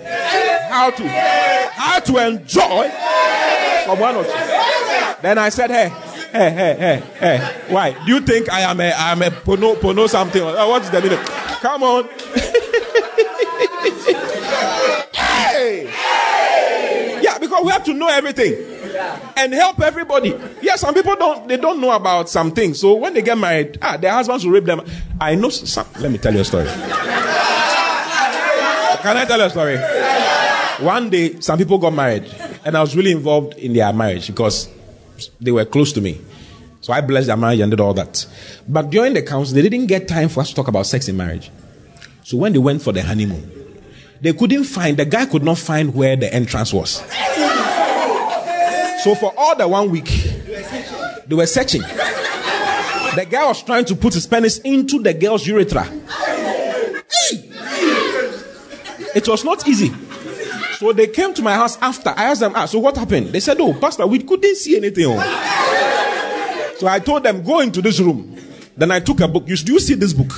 how to, how to enjoy someone or two. Then I said, hey. Hey, hey, hey, hey. Why? Do you think I am a, I am a porno, porno something? What's the meaning? Come on. Hey. Hey! Yeah, because we have to know everything and help everybody. Yeah, some people don't, they don't know about some things. So when they get married, ah, their husbands will rape them. I know some, let me tell you a story. Can I tell you a story? One day, some people got married and I was really involved in their marriage because they were close to me. So I blessed their marriage and did all that. But during the council, they didn't get time for us to talk about sex in marriage. So when they went for the honeymoon, they couldn't find, the guy could not find where the entrance was. So for all the one week, they were searching. The guy was trying to put his penis into the girl's urethra. It was not easy. So they came to my house after. I asked them, ah, so what happened? They said, oh, pastor, we couldn't see anything. So I told them, go into this room. Then I took a book. You, do you see this book?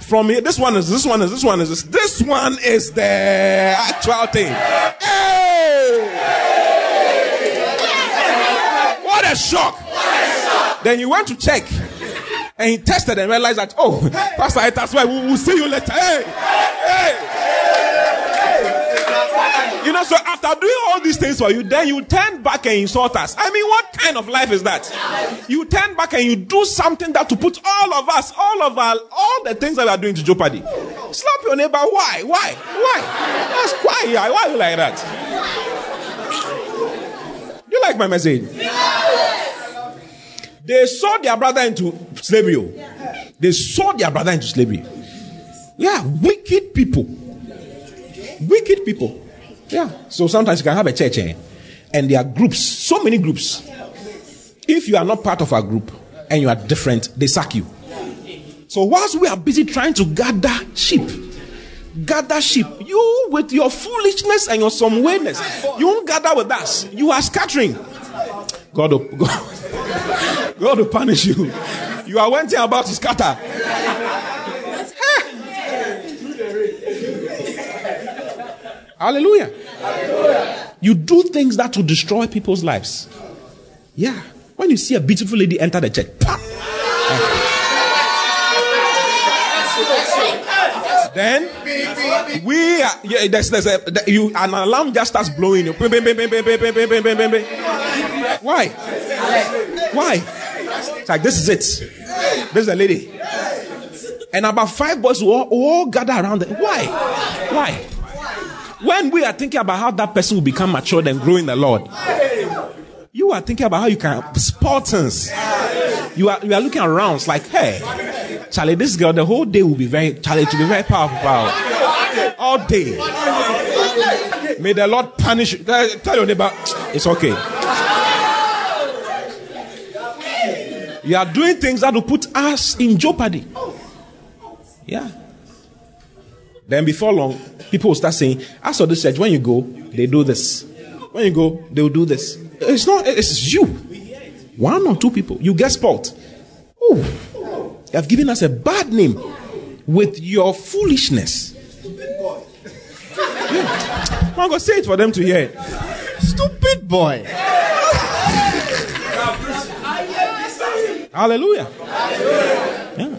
From here, this one is, this one is, this one is, this, this one is the actual thing. Hey! What a shock! Then you went to check. And he tested and realized that, oh, pastor, it as well. We will see you later. Hey! Hey! You know, so after doing all these things for you, then you turn back and insult us. I mean, what kind of life is that? You turn back and you do something that to put all of us, all of our, all the things that we are doing to jeopardy. Slap your neighbor. Why? Why? Why? Ask why? Why are you like that? You like my message? They sold their brother into slavery. They sold their brother into slavery. Yeah, wicked people. Wicked people. Yeah. So sometimes you can have a church eh? and there are groups, so many groups. If you are not part of our group and you are different, they sack you. So whilst we are busy trying to gather sheep, gather sheep, you with your foolishness and your some wayness, you won't gather with us. You are scattering. God will, God, God will punish you. You are one thing about to scatter. Hallelujah. Hallelujah. You do things that will destroy people's lives. Yeah. When you see a beautiful lady enter the church, pop, then we are, yeah, there's, there's a, you, an alarm just starts blowing. Why? Why? It's like, this is it. This is the lady. And about five boys will all, all gather around. Them. Why? Why? When we are thinking about how that person will become matured and grow in the Lord, you are thinking about how you can spot things. You are you are looking around like, hey, Charlie, this girl the whole day will be very Charlie to be very powerful, powerful all day. May the Lord punish you. Tell your neighbor, it's okay. You are doing things that will put us in jeopardy. Yeah. Then before long, people will start saying, as for this church, when you go, they do this. When you go, they will do this. It's not, it's you. One or two people. You get spoiled. Oh, you have given us a bad name with your foolishness. Yeah. I'm going to say it for them to hear it. Stupid boy. Hallelujah. Yeah.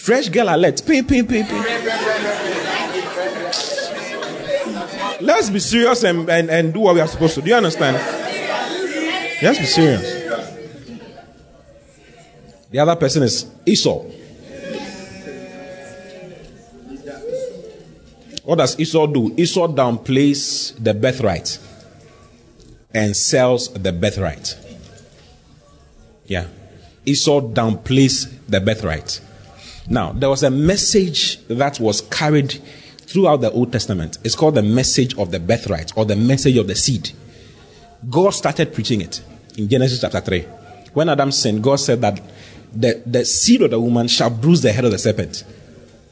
Fresh girl alert. Ping, ping, ping, ping. Let's be serious and, and, and do what we are supposed to. Do you understand? Let's be serious. The other person is Esau. What does Esau do? Esau downplays the birthright and sells the birthright. Yeah. Esau downplays the birthright. Now, there was a message that was carried throughout the Old Testament. It's called the message of the birthright or the message of the seed. God started preaching it in Genesis chapter three. When Adam sinned, God said that the, the seed of the woman shall bruise the head of the serpent.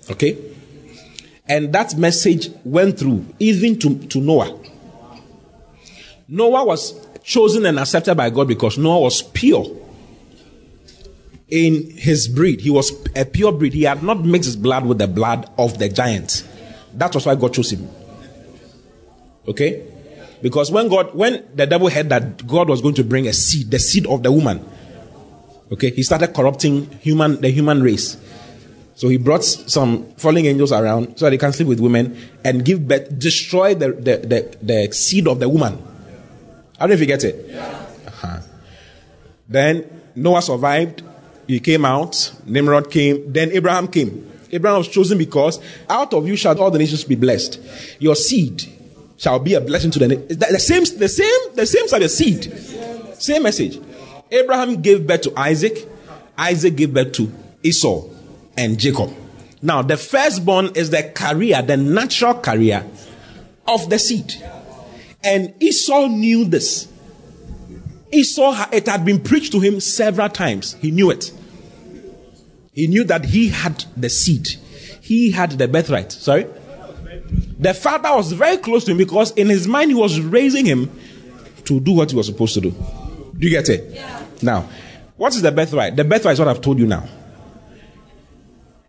Okay? And that message went through even to, to Noah. Noah was chosen and accepted by God because Noah was pure. In his breed, he was a pure breed. He had not mixed his blood with the blood of the giant. That was why God chose him. Okay? Because when God, when the devil heard that God was going to bring a seed, the seed of the woman, okay, he started corrupting human, the human race. So he brought some fallen angels around so that they can sleep with women and give birth, destroy the, the, the, the seed of the woman. I don't know if you get it. Uh-huh. Then Noah survived. He came out, Nimrod came, then Abraham came. Abraham was chosen because out of you shall all the nations be blessed. Your seed shall be a blessing to the nations. The same, the same, the same are the seed. Same message. Abraham gave birth to Isaac. Isaac gave birth to Esau and Jacob. Now, the firstborn is the carrier, the natural carrier of the seed. And Esau knew this. Esau, it had been preached to him several times. He knew it. He knew that he had the seed. He had the birthright. Sorry? The father was very close to him because in his mind he was raising him to do what he was supposed to do. Do you get it? Yeah. Now, what is the birthright? The birthright is what I've told you now.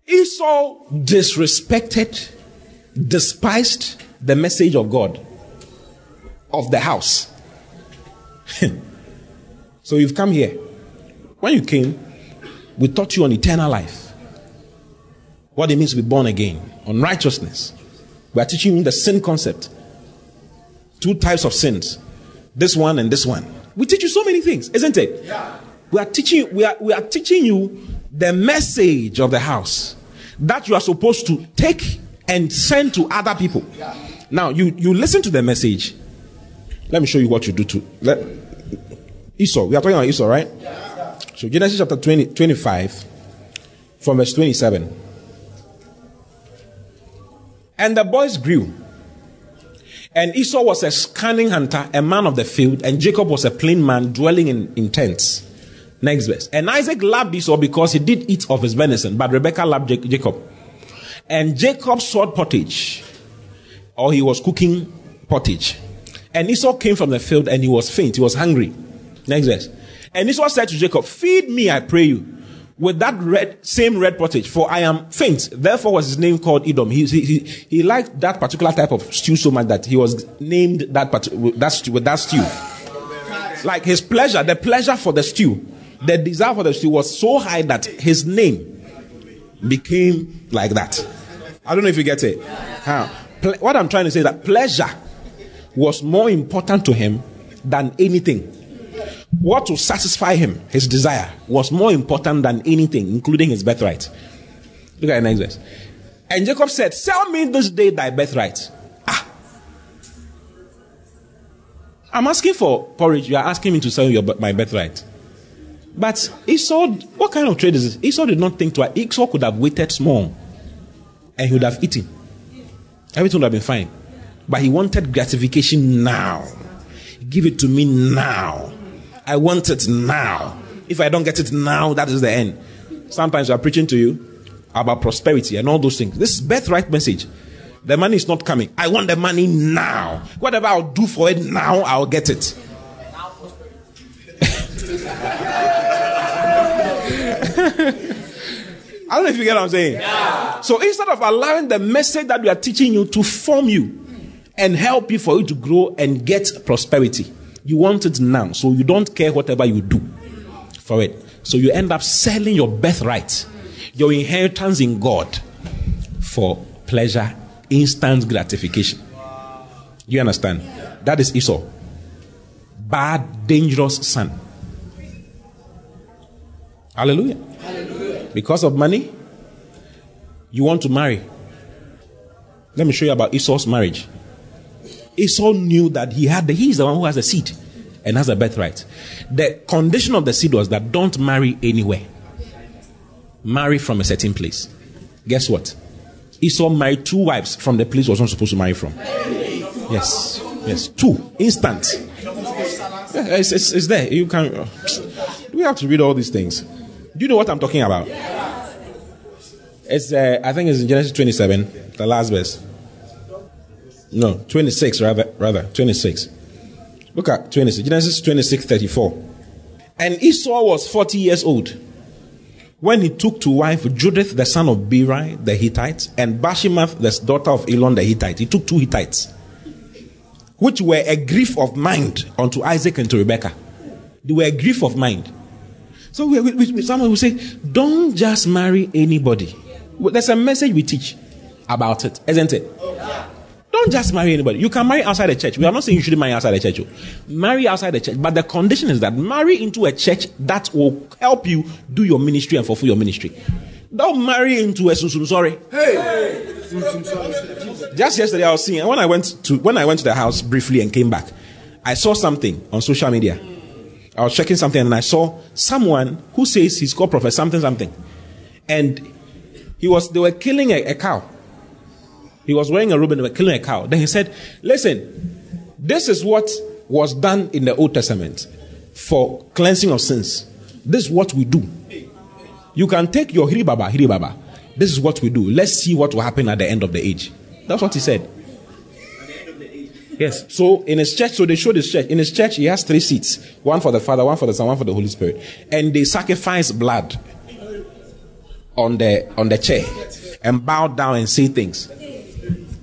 Esau disrespected, despised the message of God, of the house. So you've come here. When you came, we taught you on eternal life. What it means to be born again. On righteousness. We are teaching you the sin concept. Two types of sins. This one and this one. We teach you so many things, isn't it? Yeah. We are teaching, we are, we are teaching you the message of the house that you are supposed to take and send to other people. Yeah. Now, you, you listen to the message. Let me show you what you do to... Let, Esau, we are talking about Esau, right? Yes, so Genesis chapter twenty, twenty-five, from verse twenty-seven. And the boys grew. And Esau was a cunning hunter, a man of the field, and Jacob was a plain man dwelling in, in tents. Next verse. And Isaac loved Esau because he did eat of his venison, but Rebekah loved Jacob. And Jacob sought pottage, or he was cooking pottage. And Esau came from the field and he was faint, he was hungry. Next verse. And Esau said to Jacob, feed me, I pray you. with that red, same red pottage, for I am faint. Therefore was his name called Edom. He, he, he liked that particular type of stew so much that he was named that, part, with, that stew, with that stew. Like his pleasure, the pleasure for the stew, the desire for the stew was so high that his name became like that. I don't know if you get it. Huh? Ple- what I'm trying to say is that pleasure was more important to him than anything. What will satisfy him, his desire, was more important than anything, including his birthright. Look at the next verse. And Jacob said, sell me this day thy birthright. Ah. I'm asking for porridge. You are asking me to sell your, my birthright. But Esau, what kind of trade is this? Esau did not think twice. Esau could have waited small and he would have eaten. Everything would have been fine. But he wanted gratification now. Give it to me now. I want it now. If I don't get it now, that is the end. Sometimes we are preaching to you about prosperity and all those things. This is birthright message. The money is not coming. I want the money now. Whatever I'll do for it now, I'll get it. I don't know if you get what I'm saying. Yeah. So instead of allowing the message that we are teaching you to form you and help you for you to grow and get prosperity, you want it now, so you don't care whatever you do for it. So you end up selling your birthright, your inheritance in God, for pleasure, instant gratification. You understand? That is Esau. Bad, dangerous son. Hallelujah. Hallelujah. Because of money, you want to marry. Let me show you about Esau's marriage. Esau knew that he had the, he is the one who has the seed and has the birthright. The condition of the seed was that don't marry anywhere. Marry from a certain place. Guess what? Esau married two wives from the place he was not supposed to marry from. Yes. Yes. Two. Instant. Yeah, it's, it's, it's there. You can. Uh, we have to read all these things. Do you know what I'm talking about? It's uh, I think it's in Genesis twenty-seven, the last verse. No, twenty-six rather, rather, twenty-six. Look at twenty-six, Genesis twenty-six thirty-four. And Esau was forty years old when he took to wife Judith, the son of Beri, the Hittite, and Bashemoth, the daughter of Elon, the Hittite. He took two Hittites, which were a grief of mind unto Isaac and to Rebekah. They were a grief of mind. So we, we, someone will say, don't just marry anybody. Well, there's a message we teach about it, isn't it? Don't just marry anybody. You can marry outside the church. We are not saying you shouldn't marry outside the church. Marry outside the church. But the condition is that marry into a church that will help you do your ministry and fulfill your ministry. Don't marry into a susum sorry. Hey. Hey. Just yesterday I was seeing, and when I went to when I went to the house briefly and came back, I saw something on social media. I was checking something and I saw someone who says he's called prophet something something. And he was they were killing a, a cow. He was wearing a robe and they were killing a cow. Then he said, listen, this is what was done in the Old Testament for cleansing of sins. This is what we do. You can take your hiri baba, hiri baba. This is what we do. Let's see what will happen at the end of the age. That's what he said. Yes. So in his church, so they showed his church. In his church, he has three seats. One for the Father, one for the Son, one for the Holy Spirit. And they sacrifice blood on the, on the chair and bow down and say things.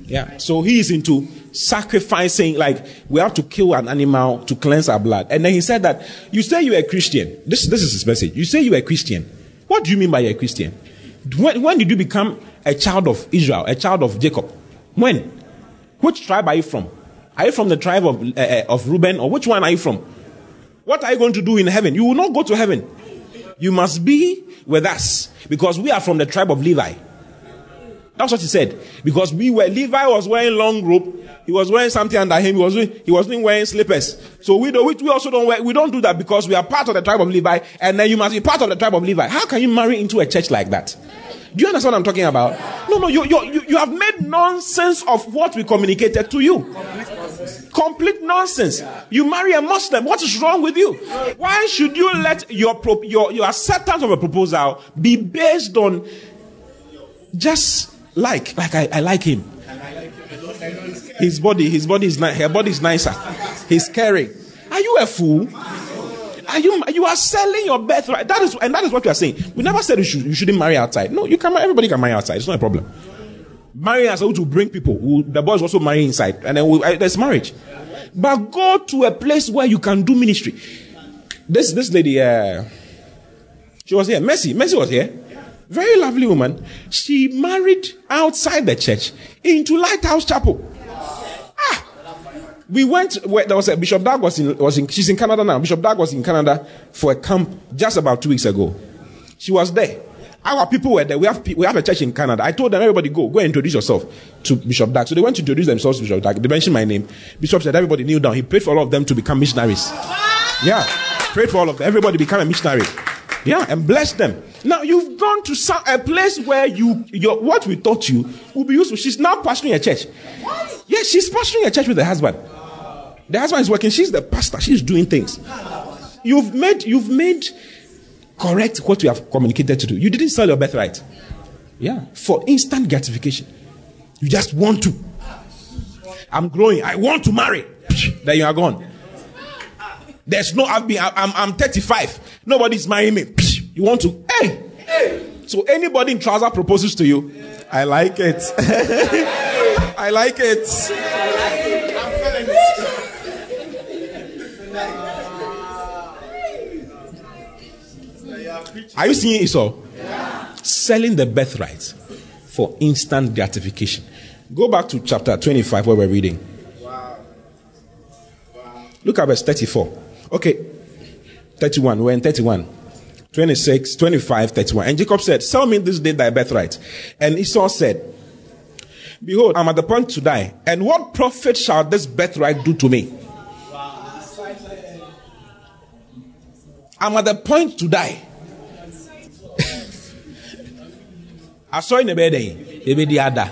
Yeah, so he is into sacrificing, like we have to kill an animal to cleanse our blood. And then he said that, you say you're a Christian. This, this is his message. You say you're a Christian. What do you mean by you're a Christian? When, when did you become a child of Israel, a child of Jacob? When? Which tribe are you from? Are you from the tribe of, uh, of Reuben, or which one are you from? What are you going to do in heaven? You will not go to heaven. You must be with us because we are from the tribe of Levi. That's what he said. Because we were, Levi was wearing long robe. He was wearing something under him. He was he wasn't wearing slippers. So we do, we, we also don't wear, we don't do that because we are part of the tribe of Levi. And then you must be part of the tribe of Levi. How can you marry into a church like that? Do you understand what I'm talking about? No, no. You you you, you have made nonsense of what we communicated to you. Complete nonsense. Complete nonsense. You marry a Muslim. What is wrong with you? Why should you let your pro, your your acceptance of a proposal be based on just Like, like I, I like him. His body, his body is nice. Her body is nicer. He's caring. Are you a fool? Are you, you are selling your birthright. That is, and that is what we are saying. We never said you, should, you shouldn't marry outside. No, you can. Everybody can marry outside. It's not a problem. Marrying outside to bring people. We'll, the boys also marry inside, and then we'll, uh, there's marriage. But go to a place where you can do ministry. This this lady, uh, she was here. Mercy, Mercy was here. Very lovely woman. She married outside the church into Lighthouse Chapel. We went where there was a Bishop Doug was in was in she's in Canada now. Bishop Doug was in Canada for a camp just about two weeks ago. She was there. Our people were there. We have we have a church in Canada. I told them everybody go go and introduce yourself to Bishop Doug. So they went to introduce themselves to Bishop Doug. They mentioned my name. Bishop said everybody kneel down. He prayed for all of them to become missionaries. Yeah, prayed for all of them. Everybody become a missionary. Yeah, and bless them. Now you've gone to some, a place where you your what we taught you will be useful. She's now pastoring a church. What? Yeah, she's pastoring a church with her husband. The husband is working. She's the pastor. She's doing things. You've made, you've made correct what you have communicated to do. You didn't sell your birthright. Yeah. For instant gratification. You just want to. I'm growing. I want to marry. Then you are gone. There's no, I've been, I'm, I'm thirty-five. Nobody's marrying me. You want to, hey, hey. So anybody in trouser proposes to you, I like it. I like it. Are you seeing Esau? Yeah. Selling the birthright for instant gratification. Go back to chapter twenty-five where we're reading. Wow. Wow. Look at verse thirty-four. Okay. thirty-one. We're in thirty-one. twenty-six, twenty-five, thirty-one. And Jacob said, sell me this day thy birthright. And Esau said, behold, I'm at the point to die. And what profit shall this birthright do to me? Wow. I'm at the point to die. I saw in the bed the other.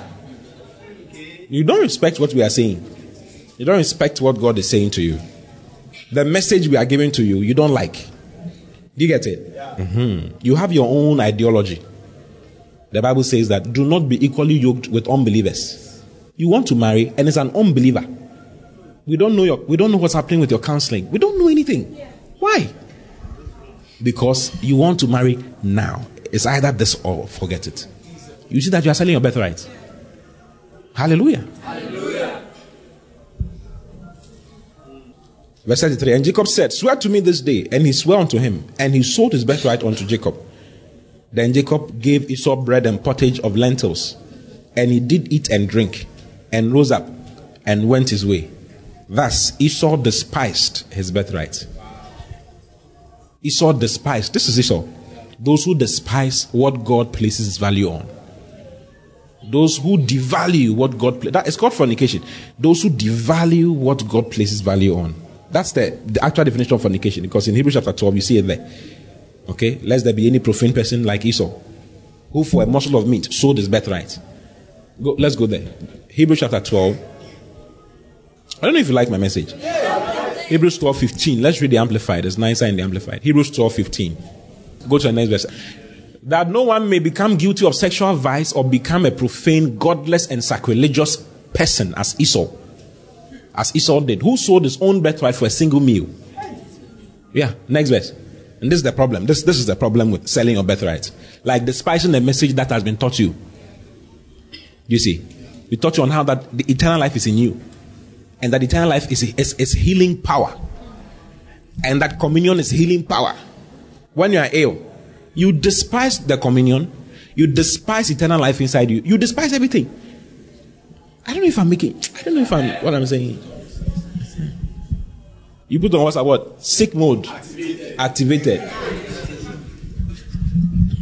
You don't respect what we are saying. You don't respect what God is saying to you. The message we are giving to you, you don't like. Do you get it? Mm-hmm. You have your own ideology. The Bible says that do not be equally yoked with unbelievers. You want to marry, and it's an unbeliever. We don't know your. We don't know what's happening with your counseling. We don't know anything. Why? Because you want to marry now. It's either this or forget it. You see that you are selling your birthright. Hallelujah. Hallelujah. Verse thirty-three. And Jacob said, swear to me this day. And he swore unto him. And he sold his birthright unto Jacob. Then Jacob gave Esau bread and pottage of lentils. And he did eat and drink. And rose up and went his way. Thus Esau despised his birthright. Esau despised. This is Esau. Those who despise what God places value on. Those who devalue what God... Pla- that is called fornication. Those who devalue what God places value on. That's the, the actual definition of fornication. Because in Hebrews chapter twelve, you see it there. Okay? Lest there be any profane person like Esau, who for a morsel of meat sold his birthright. Go, let's go there. Hebrews chapter twelve. I don't know if you like my message. Hebrews twelve fifteen. Let's read the Amplified. It's nicer in the Amplified. Hebrews twelve fifteen. Go to the next verse. That no one may become guilty of sexual vice or become a profane, godless, and sacrilegious person as Esau. As Esau did. Who sold his own birthright for a single meal. Yeah, next verse. And this is the problem. This, this is the problem with selling your birthright. Like despising the message that has been taught you. You see. We taught you on how that the eternal life is in you. And that eternal life is, is, is healing power. And that communion is healing power. When you are ill, you despise the communion. You despise eternal life inside you. You despise everything. I don't know if I'm making... I don't know if I'm... What I'm saying. You put on what's what? Sick mode. Activated. Activated.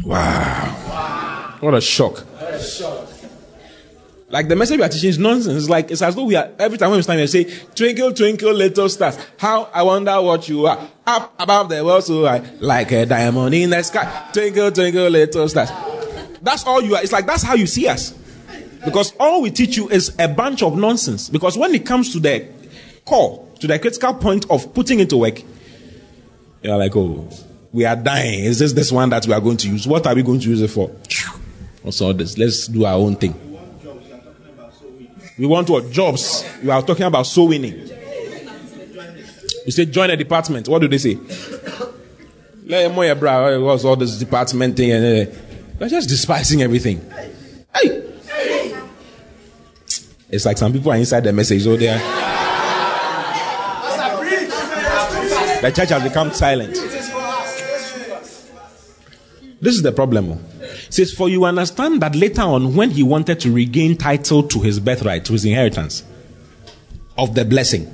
Wow. What a shock. What a shock. Like the message we are teaching is nonsense. It's like, it's as though we are, every time when we stand, we say, twinkle, twinkle, little stars. How I wonder what you are. Up above the world so high, like a diamond in the sky. Twinkle, twinkle, little stars. That's all you are. It's like, that's how you see us. Because all we teach you is a bunch of nonsense. Because when it comes to the core, to the critical point of putting into work, you're like, oh, we are dying. Is this this one that we are going to use? What are we going to use it for? What's all this? Let's do our own thing. We want what? Jobs. You are talking about soul winning. You say join a department. What do they say? What's all this department thing? And they're just despising everything. Hey! It's like some people are inside the message, so they are. The church has become silent. This is the problem. It says, for you understand that later on, when he wanted to regain title to his birthright, to his inheritance, of the blessing.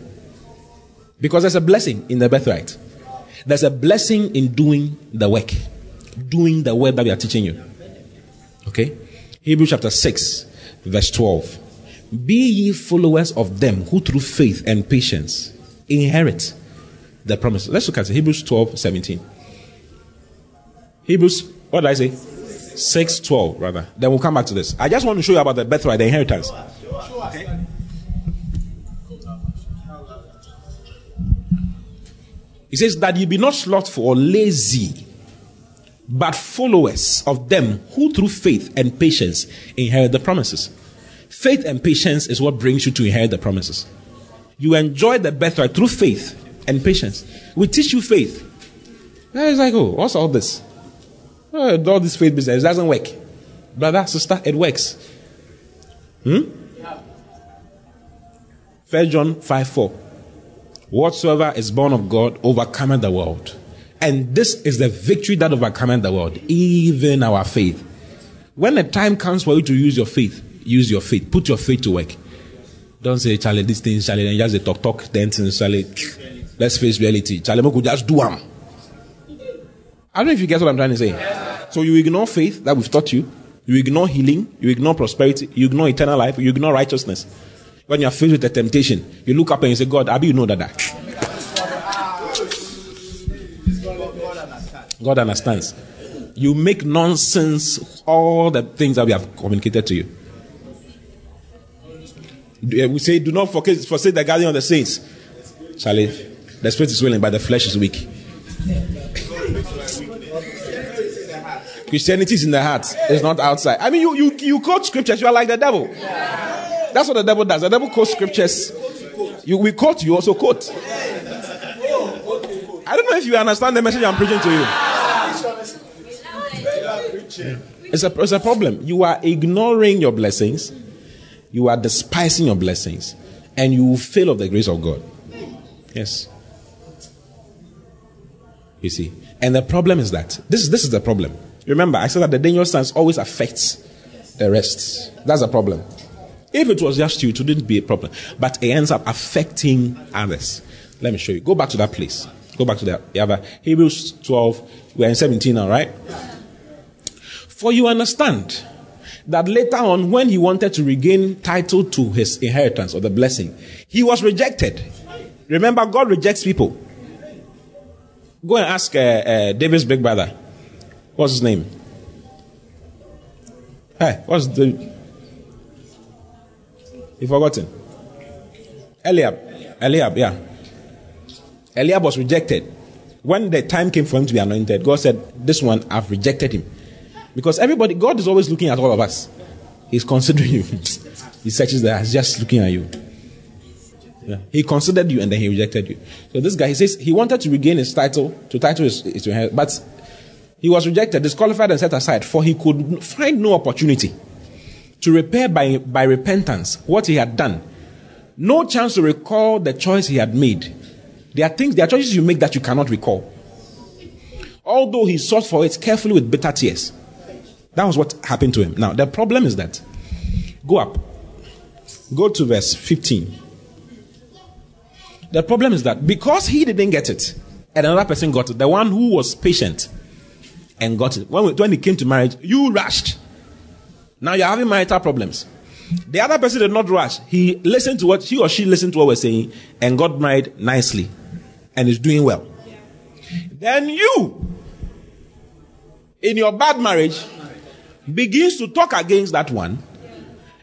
Because there's a blessing in the birthright. There's a blessing in doing the work. Doing the word that we are teaching you. Okay? Hebrews chapter six, verse twelve. Be ye followers of them who through faith and patience inherit the promise. Let's look at it. Hebrews twelve, seventeen. Hebrews, what did I say? Six, twelve, rather. Then we'll come back to this. I just want to show you about the birthright, the inheritance. Okay? It says that you be not slothful or lazy, but followers of them who through faith and patience inherit the promises. Faith and patience is what brings you to inherit the promises. You enjoy the birthright through faith and patience. We teach you faith. That is like, oh, what's all this? Oh, all this faith business doesn't work. Brother, sister, it works. Hmm? First John five, four. Whatsoever is born of God overcometh the world. And this is the victory that overcometh the world, even our faith. When the time comes for you to use your faith, use your faith. Put your faith to work. Don't say, Charlie, this thing, Charlie, and just talk, talk, then, Charlie, let's face reality. Charlie, we could just do them. I don't know if you get what I'm trying to say. Yeah. So you ignore faith that we've taught you. You ignore healing. You ignore prosperity. You ignore eternal life. You ignore righteousness. When you're faced with a temptation, you look up and you say, God, I be you know that. that. God understands. You make nonsense all the things that we have communicated to you. We say, do not forsake the gathering of the saints. Charlie, the spirit is willing, but the flesh is weak. Christianity is in the heart. It's not outside. I mean, you, you, you quote scriptures, you are like the devil. That's what the devil does. The devil quotes scriptures. You, we quote, you also quote. I don't know if you understand the message I'm preaching to you. It's a, it's a problem. You are ignoring your blessings. You are despising your blessings. And you will fail of the grace of God. Yes. You see. And the problem is that, this, this is the problem. Remember, I said that the dangerous stance always affects the rest. That's the problem. If it was just you, it wouldn't be a problem. But it ends up affecting others. Let me show you. Go back to that place. Go back to the other. Hebrews twelve. We're in seventeen now, right? For you understand that later on, when he wanted to regain title to his inheritance or the blessing, he was rejected. Remember, God rejects people. Go and ask uh, uh, David's big brother. What's his name? Hey, what's the... You've forgotten. Eliab. Eliab, yeah. Eliab was rejected. When the time came for him to be anointed, God said, this one, I've rejected him. Because everybody, God is always looking at all of us. He's considering you. He searches the eyes, just looking at you. Yeah. He considered you and then he rejected you. So this guy, he says, he wanted to regain his title, to title his, his inheritance, but he was rejected, disqualified and set aside, for he could find no opportunity to repair by, by repentance what he had done. No chance to recall the choice he had made. There are things, there are choices you make that you cannot recall. Although he sought for it carefully with bitter tears. That was what happened to him. Now, the problem is that, go up. Go to verse fifteen. The problem is that because he didn't get it, and another person got it, the one who was patient and got it. When, when it came to marriage, you rushed. Now you're having marital problems. The other person did not rush. He listened to what he or she listened to what we're saying and got married nicely and is doing well. Yeah. Then you, in your bad marriage, begins to talk against that one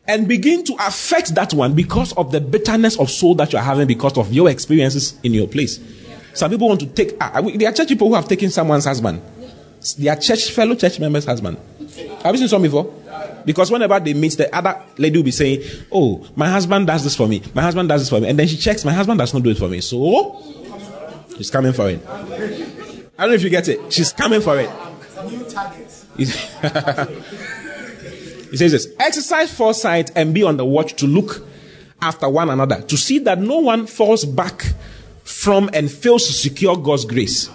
and begin to affect that one because of the bitterness of soul that you're having because of your experiences in your place. Yeah. Some people want to take... Ah, there are church people who have taken someone's husband. They are church, fellow church members' husband. Have you seen some before? Because whenever they meet, the other lady will be saying, oh, my husband does this for me. My husband does this for me. And then she checks, my husband does not do it for me. So, she's coming for it. I don't know if you get it. She's coming for it. New targets. He says this. Exercise foresight and be on the watch to look after one another, to see that no one falls back from and fails to secure God's grace.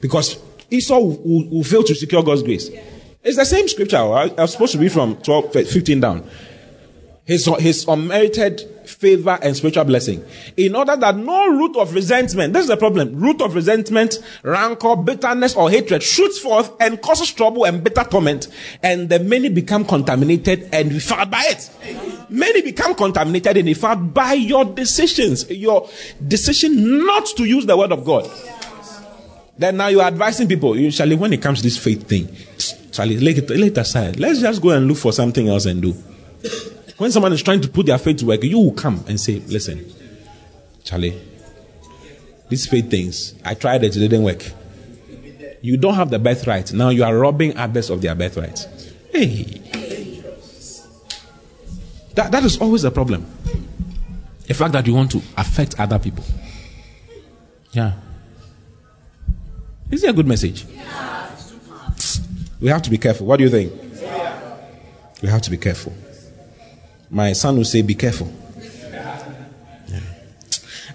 Because Esau will, will fail to secure God's grace. It's the same scripture. I, I'm supposed to be from twelve, fifteen down. His, his unmerited favor and spiritual blessing. In order that no root of resentment, this is the problem, root of resentment, rancor, bitterness, or hatred shoots forth and causes trouble and bitter torment. And the many become contaminated and defiled by it. Many become contaminated and defiled by your decisions. Your decision not to use the word of God. Then now you're advising people, usually when it comes to this faith thing, Charlie, let it, let it aside. Let's just go and look for something else and do. When someone is trying to put their faith to work, you will come and say, listen, Charlie, these faith things, I tried it, it didn't work. You don't have the birthright. Now you are robbing others of their birthright. Hey. That, that is always a problem. The fact that you want to affect other people. Yeah. Is it a good message? Yeah. We have to be careful. What do you think? Yeah. We have to be careful. My son will say, be careful. Yeah.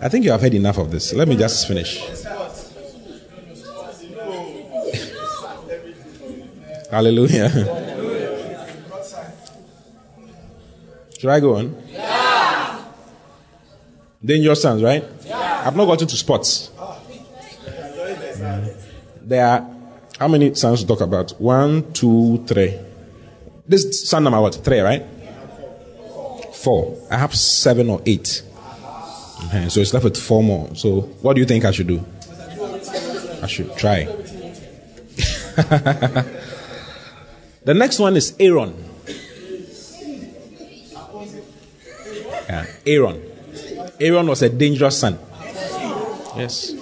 I think you have heard enough of this. Let me just finish. Hallelujah. Should I go on? Yeah. Dangerous sons, right? Yeah. I've not gotten to sports. There are, how many sons to talk about? One, two, three. This son number what? Three, right? Four. I have seven or eight. Okay, so it's left with four more. So what do you think I should do? I should try. The next one is Aaron. Yeah, Aaron. Aaron was a dangerous son. Yes.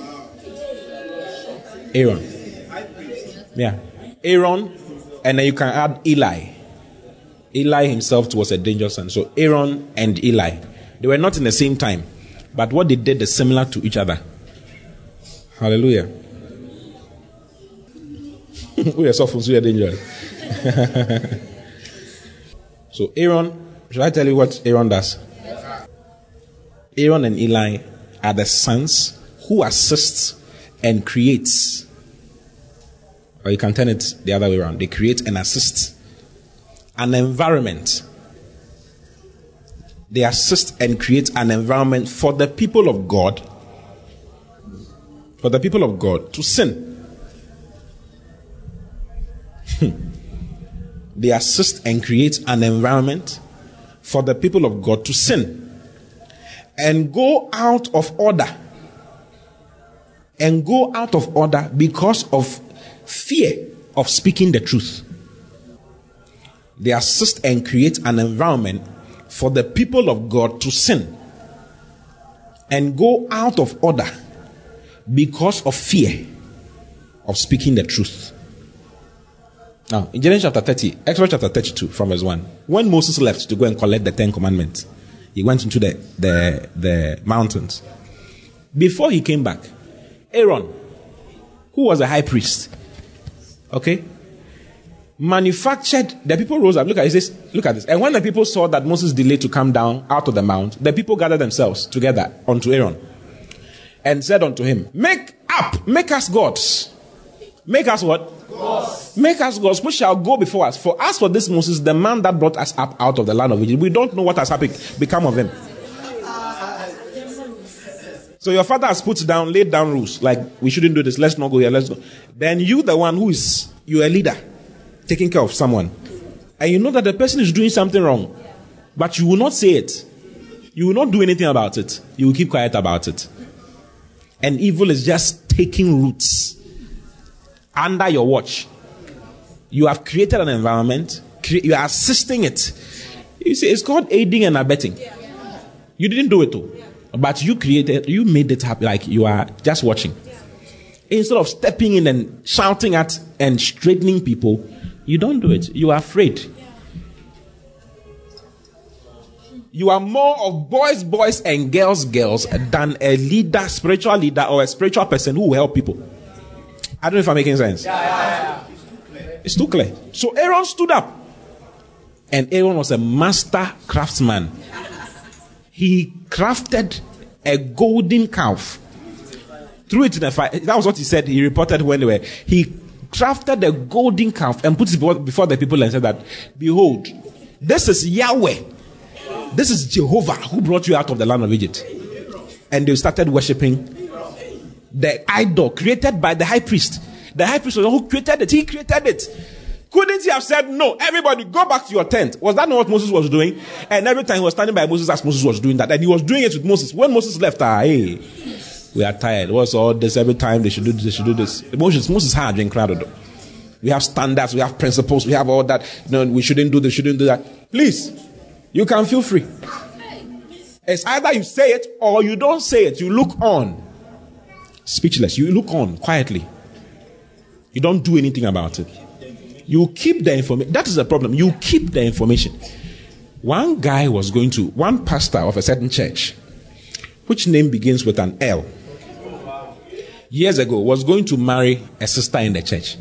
Aaron. Yeah. Aaron, and then you can add Eli. Eli himself was a dangerous son. So Aaron and Eli. They were not in the same time. But what they did is similar to each other. Hallelujah. We are soft, we are dangerous. So Aaron, should I tell you what Aaron does? Aaron and Eli are the sons who assist and creates. Or you can turn it the other way around. They create and assist an environment. They assist and create an environment for the people of God, for the people of God to sin. They assist and create an environment for the people of God to sin and go out of order. And go out of order because of fear of speaking the truth. They assist and create an environment for the people of God to sin and go out of order because of fear of speaking the truth. Now, in Genesis chapter thirty, Exodus chapter thirty-two, from verse one, when Moses left to go and collect the Ten Commandments, he went into the, the, the mountains. Before he came back, Aaron, who was a high priest, okay, manufactured, the people rose up, look at this, look at this. And when the people saw that Moses delayed to come down out of the mount, the people gathered themselves together unto Aaron and said unto him, make up, make us gods. Make us what? Gods. Make us gods, which shall go before us. For as for this Moses, the man that brought us up out of the land of Egypt, we don't know what has happened, become of him. So your father has put down, laid down rules. Like, we shouldn't do this. Let's not go here. Let's go. Then you, the one who is, you're a leader, taking care of someone. And you know that the person is doing something wrong. But you will not say it. You will not do anything about it. You will keep quiet about it. And evil is just taking roots under your watch. You have created an environment. You are assisting it. You see, it's called aiding and abetting. You didn't do it though. But you created, you made it happen, like you are just watching. Instead of stepping in and shouting at and straightening people, you don't do it. You are afraid. You are more of boys, boys, and girls, girls than a leader, spiritual leader, or a spiritual person who will help people. I don't know if I'm making sense. Yeah, yeah, yeah. It's too clear. So Aaron stood up. And Aaron was a master craftsman. He crafted a golden calf. Threw it in the fire. That was what he said. He reported when they were. He crafted a golden calf and put it before the people and said that, behold, this is Yahweh. This is Jehovah who brought you out of the land of Egypt. And they started worshipping the idol created by the high priest. The high priest was the one who created it. He created it. Couldn't he have said, no, everybody go back to your tent? Was that not what Moses was doing? And every time he was standing by Moses as Moses was doing that. And he was doing it with Moses. When Moses left, ah, hey, we are tired. What's all this? Every time they should do this, they should do this. Moses, Moses had drink crowded. We have standards, we have principles, we have all that. No, we shouldn't do this, shouldn't do that. Please, you can feel free. It's either you say it or you don't say it. You look on. Speechless. You look on quietly. You don't do anything about it. You keep the information. That is the problem. You keep the information. One guy was going to, one pastor of a certain church, which name begins with an L, years ago, was going to marry a sister in the church.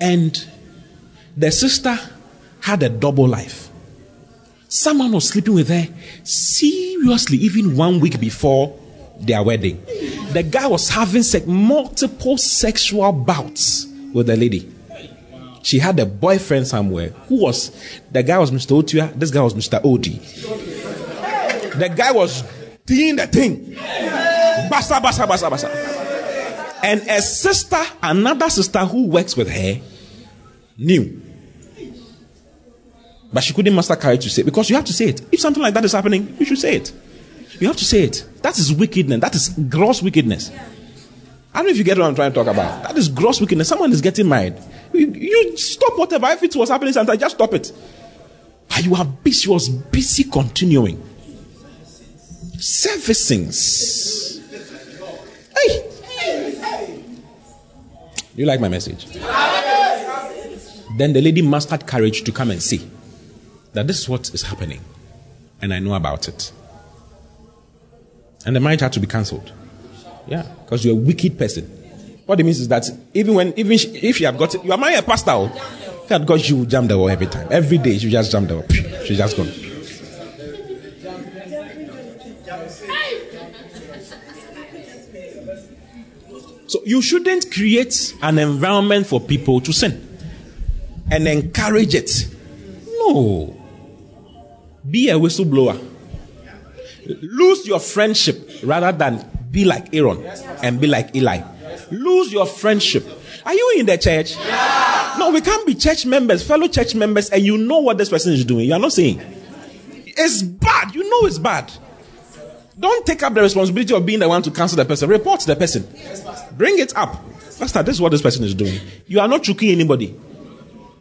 And the sister had a double life. Someone was sleeping with her seriously, even one week before their wedding. The guy was having se- multiple sexual bouts with the lady. She had a boyfriend somewhere who was, the guy was Mister Otia, this guy was Mister Oti. The guy was doing the thing. Basa, basa, basa, basa. And a sister, another sister who works with her, knew. But she couldn't muster courage to say it, because you have to say it. If something like that is happening, you should say it. You have to say it. That is wickedness. That is gross wickedness. I don't know if you get what I'm trying to talk about. That is gross wickedness. Someone is getting married. You, you stop whatever. If it was happening sometimes, just stop it. But you are busy. She was busy continuing. Servicings. Hey. You like my message? Then the lady mustered courage to come and see that this is what is happening. And I know about it. And the marriage had to be cancelled. Yeah, because you're a wicked person. What it means is that even when, even she, if you have got, you are marrying a pastor, God, God, she will jam the wall every time. Every day, she just jam the wall. She just gone. So you shouldn't create an environment for people to sin and encourage it. No. Be a whistleblower. Lose your friendship rather than be like Aaron and be like Eli. Lose your friendship. Are you in the church? Yeah. No, we can't be church members, fellow church members, and you know what this person is doing. You are not saying. It's bad. You know it's bad. Don't take up the responsibility of being the one to counsel the person. Report the person. Bring it up. Pastor, this is what this person is doing. You are not choking anybody.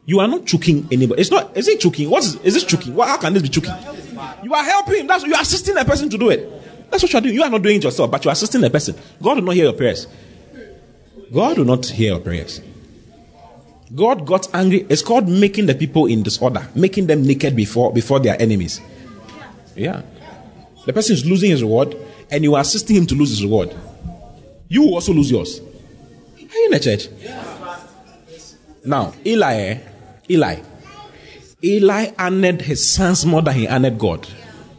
You are not choking anybody. It's not. Is it choking? What is? Is this choking? What? How can this be choking? You are helping. That's you are assisting the person to do it. That's what you are doing. You are not doing it yourself, but you are assisting a person. God will not hear your prayers. God will not hear your prayers. God got angry. It's called making the people in disorder, making them naked before before their enemies. Yeah. The person is losing his reward, and you are assisting him to lose his reward. You will also lose yours. Are you in the church? Now, Eli, Eli, Eli honored his sons more than he honored God.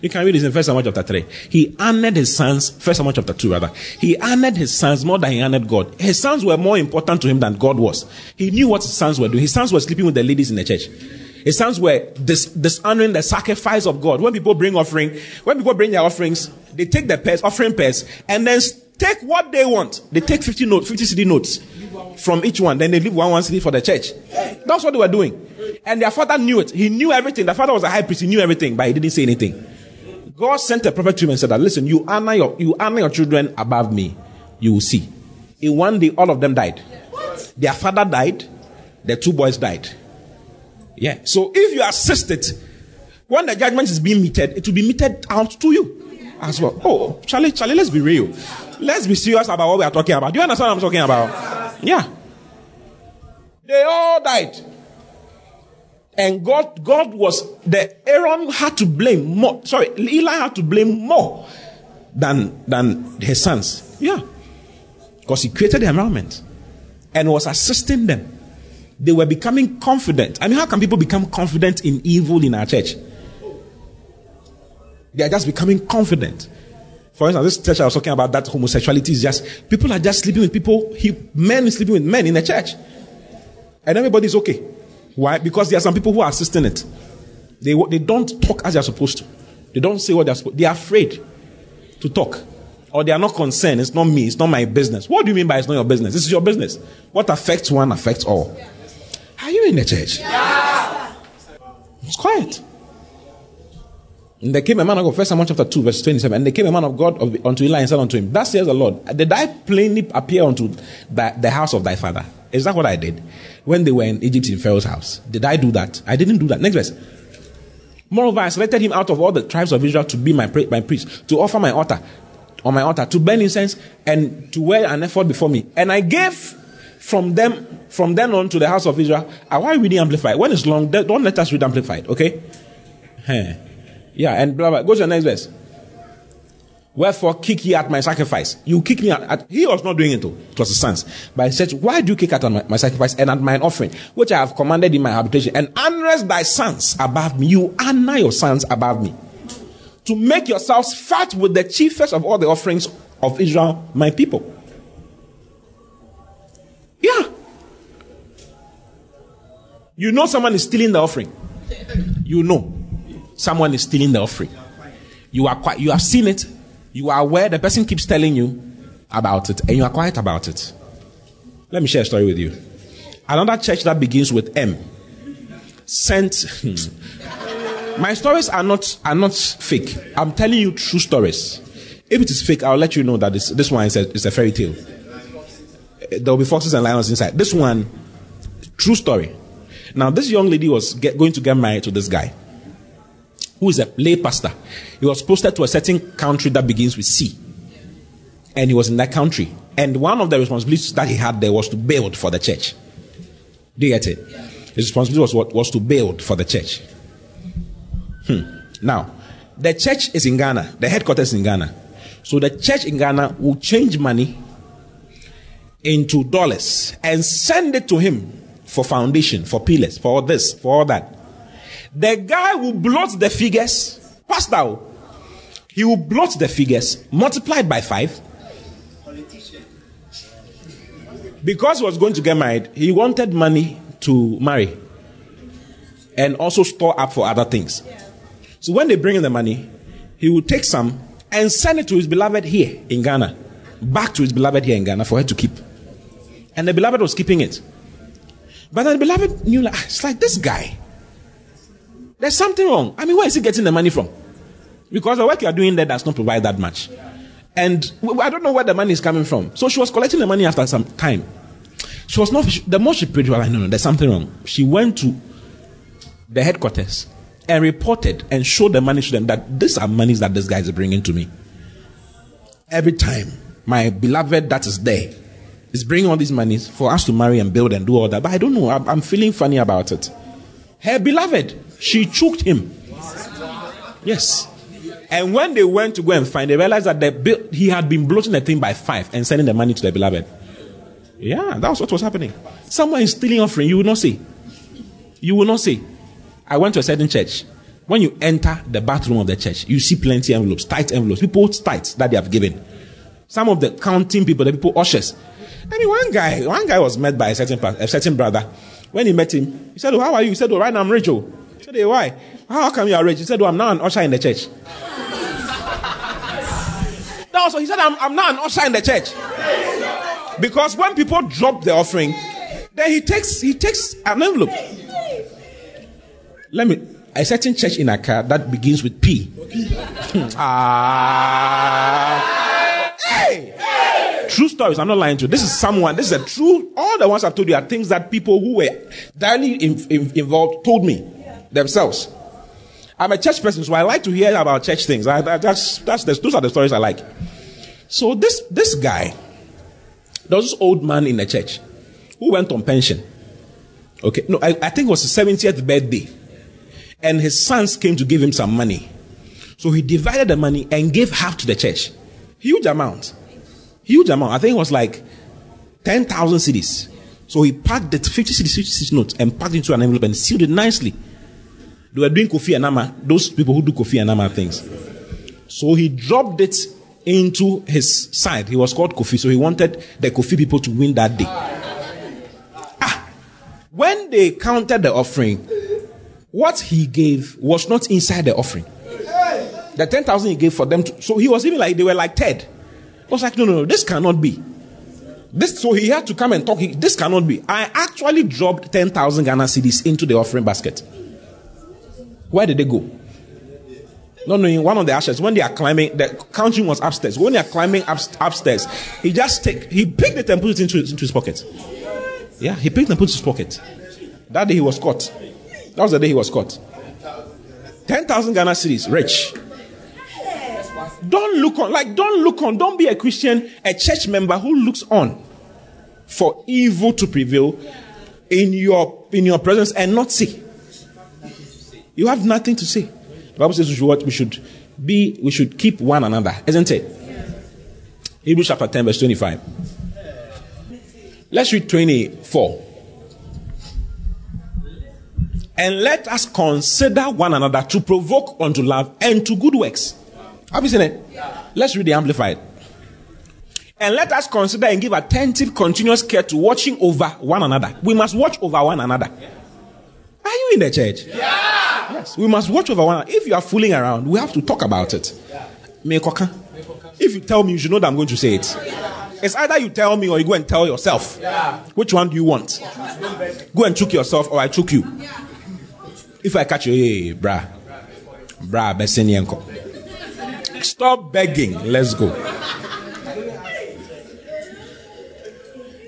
You can read this in First Samuel chapter three. He honored his sons, First Samuel chapter two rather. He honored his sons more than he honored God. His sons were more important to him than God was. He knew what his sons were doing. His sons were sleeping with the ladies in the church. His sons were dis- dishonoring the sacrifice of God. When people bring offering, when people bring their offerings, they take their pairs, offering pairs, and then take what they want. They take fifty notes, fifty cedi notes from each one. Then they leave one, one cedi for the church. That's what they were doing. And their father knew it. He knew everything. Their father was a high priest. He knew everything, but he didn't say anything. God sent a prophet to him and said that, listen, you honor your, you honor your children above me. You will see. In one day, all of them died. What? Their father died. Their two boys died. Yeah. So if you assist it, when the judgment is being meted, it will be meted out to you as well. Oh, Charlie, Charlie, let's be real. Let's be serious about what we are talking about. Do you understand what I'm talking about? Yeah. They all died. And God, God was, the Aaron had to blame more. Sorry, Eli had to blame more than, than his sons. Yeah. Because he created the environment. and was assisting them. They were becoming confident. I mean, how can people become confident in evil in our church? They are just becoming confident. For instance, this church I was talking about, that homosexuality is just, people are just sleeping with people, he, men is sleeping with men in the church. And everybody's okay. Why? Because there are some people who are assisting it. They, they don't talk as they are supposed to. They don't say what they are supposed to. They are afraid to talk. Or they are not concerned. It's not me. It's not my business. What do you mean by it's not your business? This is your business. What affects one affects all. Are you in the church? Yeah. It's quiet. And there came a man of God, First Samuel chapter two, verse twenty-seven. And there came a man of God of, unto Eli and said unto him, thus says the Lord, did I plainly appear unto the, the house of thy father? Is that what I did when they were in Egypt in Pharaoh's house? Did I do that? I didn't do that. Next verse. Moreover, I selected him out of all the tribes of Israel to be my, my priest, to offer my altar, on my altar, to burn incense, and to wear an ephod before me. And I gave from them, from then on to the house of Israel. Uh, why reading Amplified? When it's long, don't let us read Amplified, okay? Huh. Yeah, and blah, blah. Go to the next verse. Wherefore, kick ye at my sacrifice. You kick me at, at he was not doing it, though. It was his sons. But he said, why do you kick at my, my sacrifice and at mine offering, which I have commanded in my habitation? And unrest thy sons above me. You honor your sons above me. To make yourselves fat with the chiefest of all the offerings of Israel, my people. Yeah. You know someone is stealing the offering. You know someone is stealing the offering. You are quiet. You have seen it. You are aware. The person keeps telling you about it, and you are quiet about it. Let me share a story with you. Another church that begins with M sent. My stories are not are not fake. I'm telling you true stories. If it is fake, I'll let you know that this this one is a, is a fairy tale. There will be foxes and lions inside. This one, true story. Now, this young lady was get, going to get married to this guy, who is a lay pastor. He was posted to a certain country that begins with C. And he was in that country. And one of the responsibilities that he had there was to build for the church. Do you get it? His responsibility was what was to build for the church. Hmm. Now, the church is in Ghana. The headquarters is in Ghana. So the church in Ghana will change money into dollars and send it to him for foundation, for pillars, for all this, for all that. The guy will blot the figures. Pastor, he will blot the figures, multiplied by five. Because he was going to get married, he wanted money to marry and also store up for other things. So when they bring in the money, he will take some and send it to his beloved here in Ghana, back to his beloved here in Ghana for her to keep. And the beloved was keeping it. But the beloved knew, like, it's like this guy. There's something wrong. I mean, where is he getting the money from? Because the work you are doing there does not provide that much. And I don't know where the money is coming from. So she was collecting the money after some time. She was not, the more she prayed, she was like, no, no, there's something wrong. She went to the headquarters and reported and showed the money to them that these are monies that this guy is bringing to me. Every time my beloved that is there is bringing all these monies for us to marry and build and do all that. But I don't know. I'm feeling funny about it. Her beloved, she choked him. Yes. And when they went to go and find, they realized that they built, he had been bloating the thing by five and sending the money to the beloved. Yeah, that was what was happening. Someone is stealing offering. You will not see. You will not see. I went to a certain church. When you enter the bathroom of the church, you see plenty of envelopes, tight envelopes. People tight that they have given. Some of the counting people, the people ushers. I mean, one guy, one guy was met by a certain a certain brother. When he met him, he said, oh, how are you? He said, oh, right now I'm rich. Oh. He said, hey, why? How come you are rich? He said, oh, I'm now an usher in the church. That was what he said, I'm, I'm now an usher in the church. Because when people drop the offering, then he takes he takes an envelope. Let me, a certain church in Accra that begins with P. Ah. Hey! True stories. I'm not lying to you. This is someone. This is a true. All the ones I've told you are things that people who were directly in, in, involved told me themselves. I'm a church person, so I like to hear about church things. I, I, that's that's the, those are the stories I like. So this this guy, there was this old man in the church who went on pension. Okay, no, I, I think it was his seventieth birthday, and his sons came to give him some money. So he divided the money and gave half to the church. Huge amount. Huge amount. I think it was like ten thousand cedis. So he packed the fifty-six notes and packed it into an envelope and sealed it nicely. They were doing Kofi and Ama, those people who do Kofi and Ama things. So he dropped it into his side. He was called Kofi, so he wanted the Kofi people to win that day. Ah, when they counted the offering, what he gave was not inside the offering. The ten thousand he gave for them, to, so he was even like, they were like Ted. I was like, no, no, no, this cannot be. This, so he had to come and talk. He, this cannot be. I actually dropped ten thousand Ghana cedis into the offering basket. Where did they go? No, no, in one of the ashes. When they are climbing, the counting was upstairs. When they are climbing up, upstairs, he just take, he picked it and put it into, into his pocket. Yeah, he picked it and put it in his pocket. That day he was caught. That was the day he was caught. ten thousand Ghana cedis, rich. Don't look on, like, don't look on, don't be a Christian, a church member who looks on for evil to prevail in your in your presence and not see. You have nothing to say. The Bible says we should, what we should be, we should keep one another, isn't it? Hebrews chapter ten, verse twenty-five. Let's read twenty-four. And let us consider one another to provoke unto love and to good works. Have you seen it? Yeah. Let's read the Amplified. And let us consider and give attentive, continuous care to watching over one another. We must watch over one another. Yeah. Are you in the church? Yeah. Yes. We must watch over one another. If you are fooling around, we have to talk about it. Yeah. If you tell me, you should know that I'm going to say it. Yeah. It's either you tell me or you go and tell yourself. Yeah. Which one do you want? Yeah. Go and choke yourself or I choke you. Yeah. If I catch you, hey, brah. Brah, beseni enko. Stop begging. Let's go.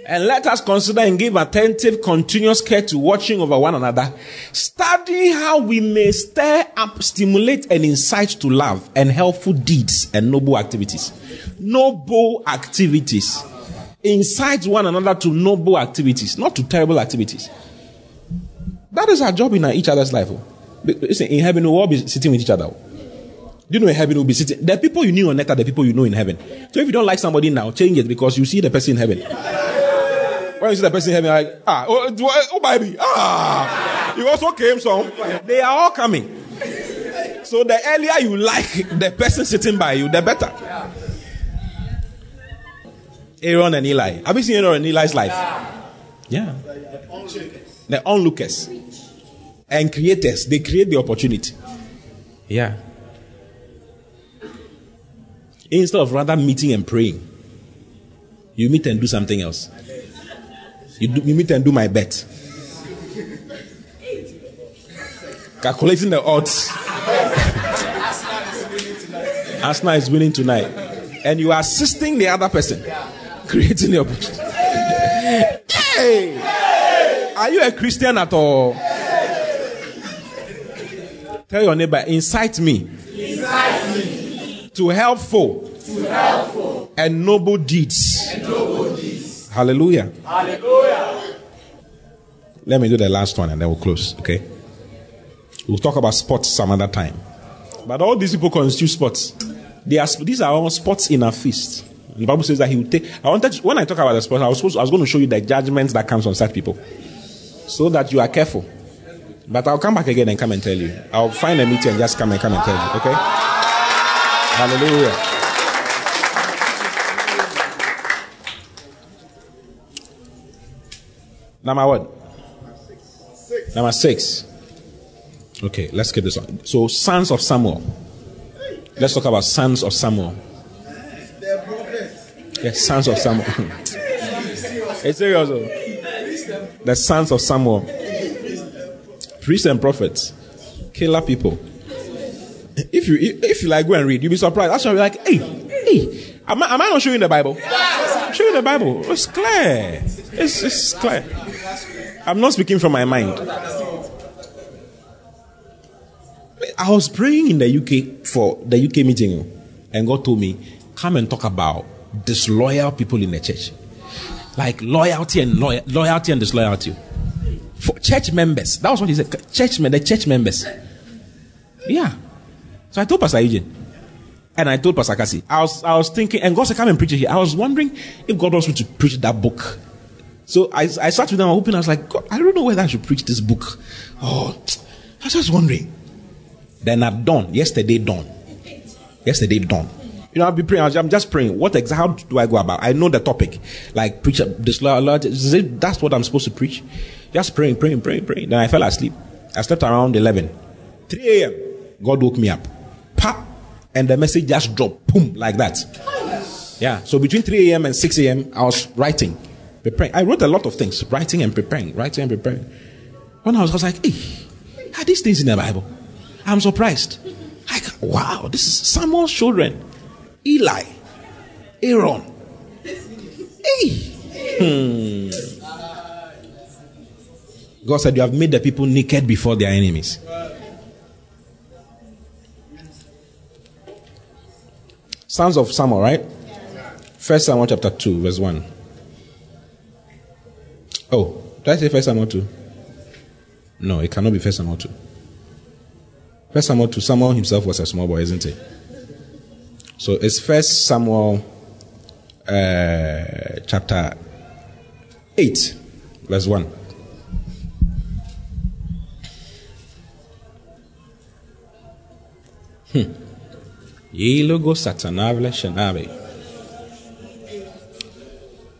And let us consider and give attentive, continuous care to watching over one another, studying how we may stir up, stimulate, and incite to love and helpful deeds and noble activities. Noble activities. Incite one another to noble activities, not to terrible activities. That is our job in each other's life. Listen, in heaven, we'll all be sitting with each other. You know, in heaven will be sitting. The people you knew on earth are the people you know in heaven. So if you don't like somebody now, change it because you see the person in heaven. When you see the person in heaven, you're like, ah, oh, oh baby, ah, you also came some. They are all coming. So the earlier you like the person sitting by you, the better. Aaron and Eli. Have you seen Aaron and Eli's life? Yeah. The onlookers and creators, they create the opportunity. Yeah. Instead of rather meeting and praying, you meet and do something else. You, do, you meet and do my bet. Calculating the odds. Asna is winning tonight. And you are assisting the other person. Creating the opportunity. Hey! Are you a Christian at all? Tell your neighbor, incite me. Incite me. To helpful, to helpful and noble deeds. And noble deeds. Hallelujah. Hallelujah. Let me do the last one and then we'll close. Okay. We'll talk about sports some other time. But all these people constitute sports. They are these are all sports in our feast. The Bible says that he will take. I wanted to, when I talk about the sports, I was supposed I was going to show you the judgments that comes on such people, so that you are careful. But I'll come back again and come and tell you. I'll find a meeting and just come and come and tell you. Okay. Hallelujah. Number what? Six. Number six. Okay, let's get this on. So, sons of Samuel. Let's talk about sons of Samuel. They're prophets. Yes, sons of Samuel. It's serious. The sons of Samuel. Priests and prophets. Killer people. If you if you like go and read, you'll be surprised. That's why you're like, hey, hey, am I, am I not showing the Bible? I'm showing the Bible. It's clear. It's, it's clear. I'm not speaking from my mind. I was praying in the U K for the U K meeting, and God told me, come and talk about disloyal people in the church, like loyalty and lo- loyalty and disloyalty for church members. That was what he said. Church men, the church members. Yeah. So I told Pastor Eugene, and I told Pastor Cassie, I was, I was thinking, and God said, come and preach it here. I was wondering if God wants me to preach that book, So I, I sat with them, I opened, I was like, God, I don't know whether I should preach this book. Oh, I was just wondering. Then at dawn, yesterday dawn, yesterday dawn, you know, I'll be praying. I'm just praying. What exactly? How do I go about? I know the topic, like preach this. That's what I'm supposed to preach. Just praying, praying, praying, praying. Then I fell asleep. I slept around eleven, three a.m. God woke me up, pop, and the message just dropped, boom, like that. Yeah. So between three a.m. and six a.m., I was writing, preparing. I wrote a lot of things, writing and preparing, writing and preparing. When I was, I was like, hey, are these things in the Bible? I'm surprised. Like, wow, this is Samuel's children. Eli, Aaron. Hey. Hmm. God said, you have made the people naked before their enemies. Sons of Samuel, right? First Samuel chapter two, verse one. Oh, did I say First Samuel two? No, it cannot be First Samuel two. First Samuel two, Samuel himself was a small boy, isn't it? So it's First Samuel uh, chapter eight, verse one. Hmm.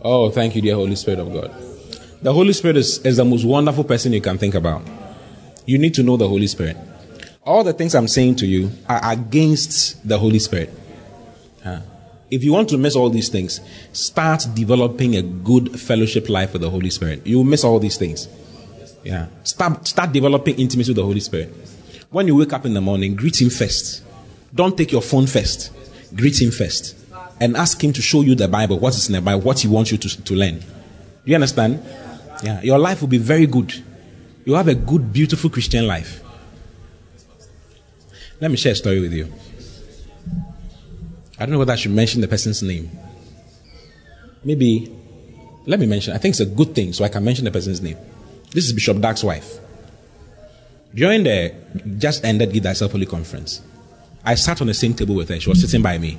Oh, thank you, dear Holy Spirit of God. The Holy Spirit is, is the most wonderful person you can think about. You need to know the Holy Spirit. All the things I'm saying to you are against the Holy Spirit. Huh. If you want to miss all these things, start developing a good fellowship life with the Holy Spirit. You will miss all these things. Yeah. Start, start developing intimacy with the Holy Spirit. When you wake up in the morning, greet him first. Don't take your phone first. Greet him first. And ask him to show you the Bible, what is in the Bible, what he wants you to, to learn. Do you understand? Yeah. Your life will be very good. You'll have a good, beautiful Christian life. Let me share a story with you. I don't know whether I should mention the person's name. Maybe, let me mention. I think it's a good thing, so I can mention the person's name. This is Bishop Doug's wife. During the just ended Give Thyself Holy Conference, I sat on the same table with her. She was sitting by me.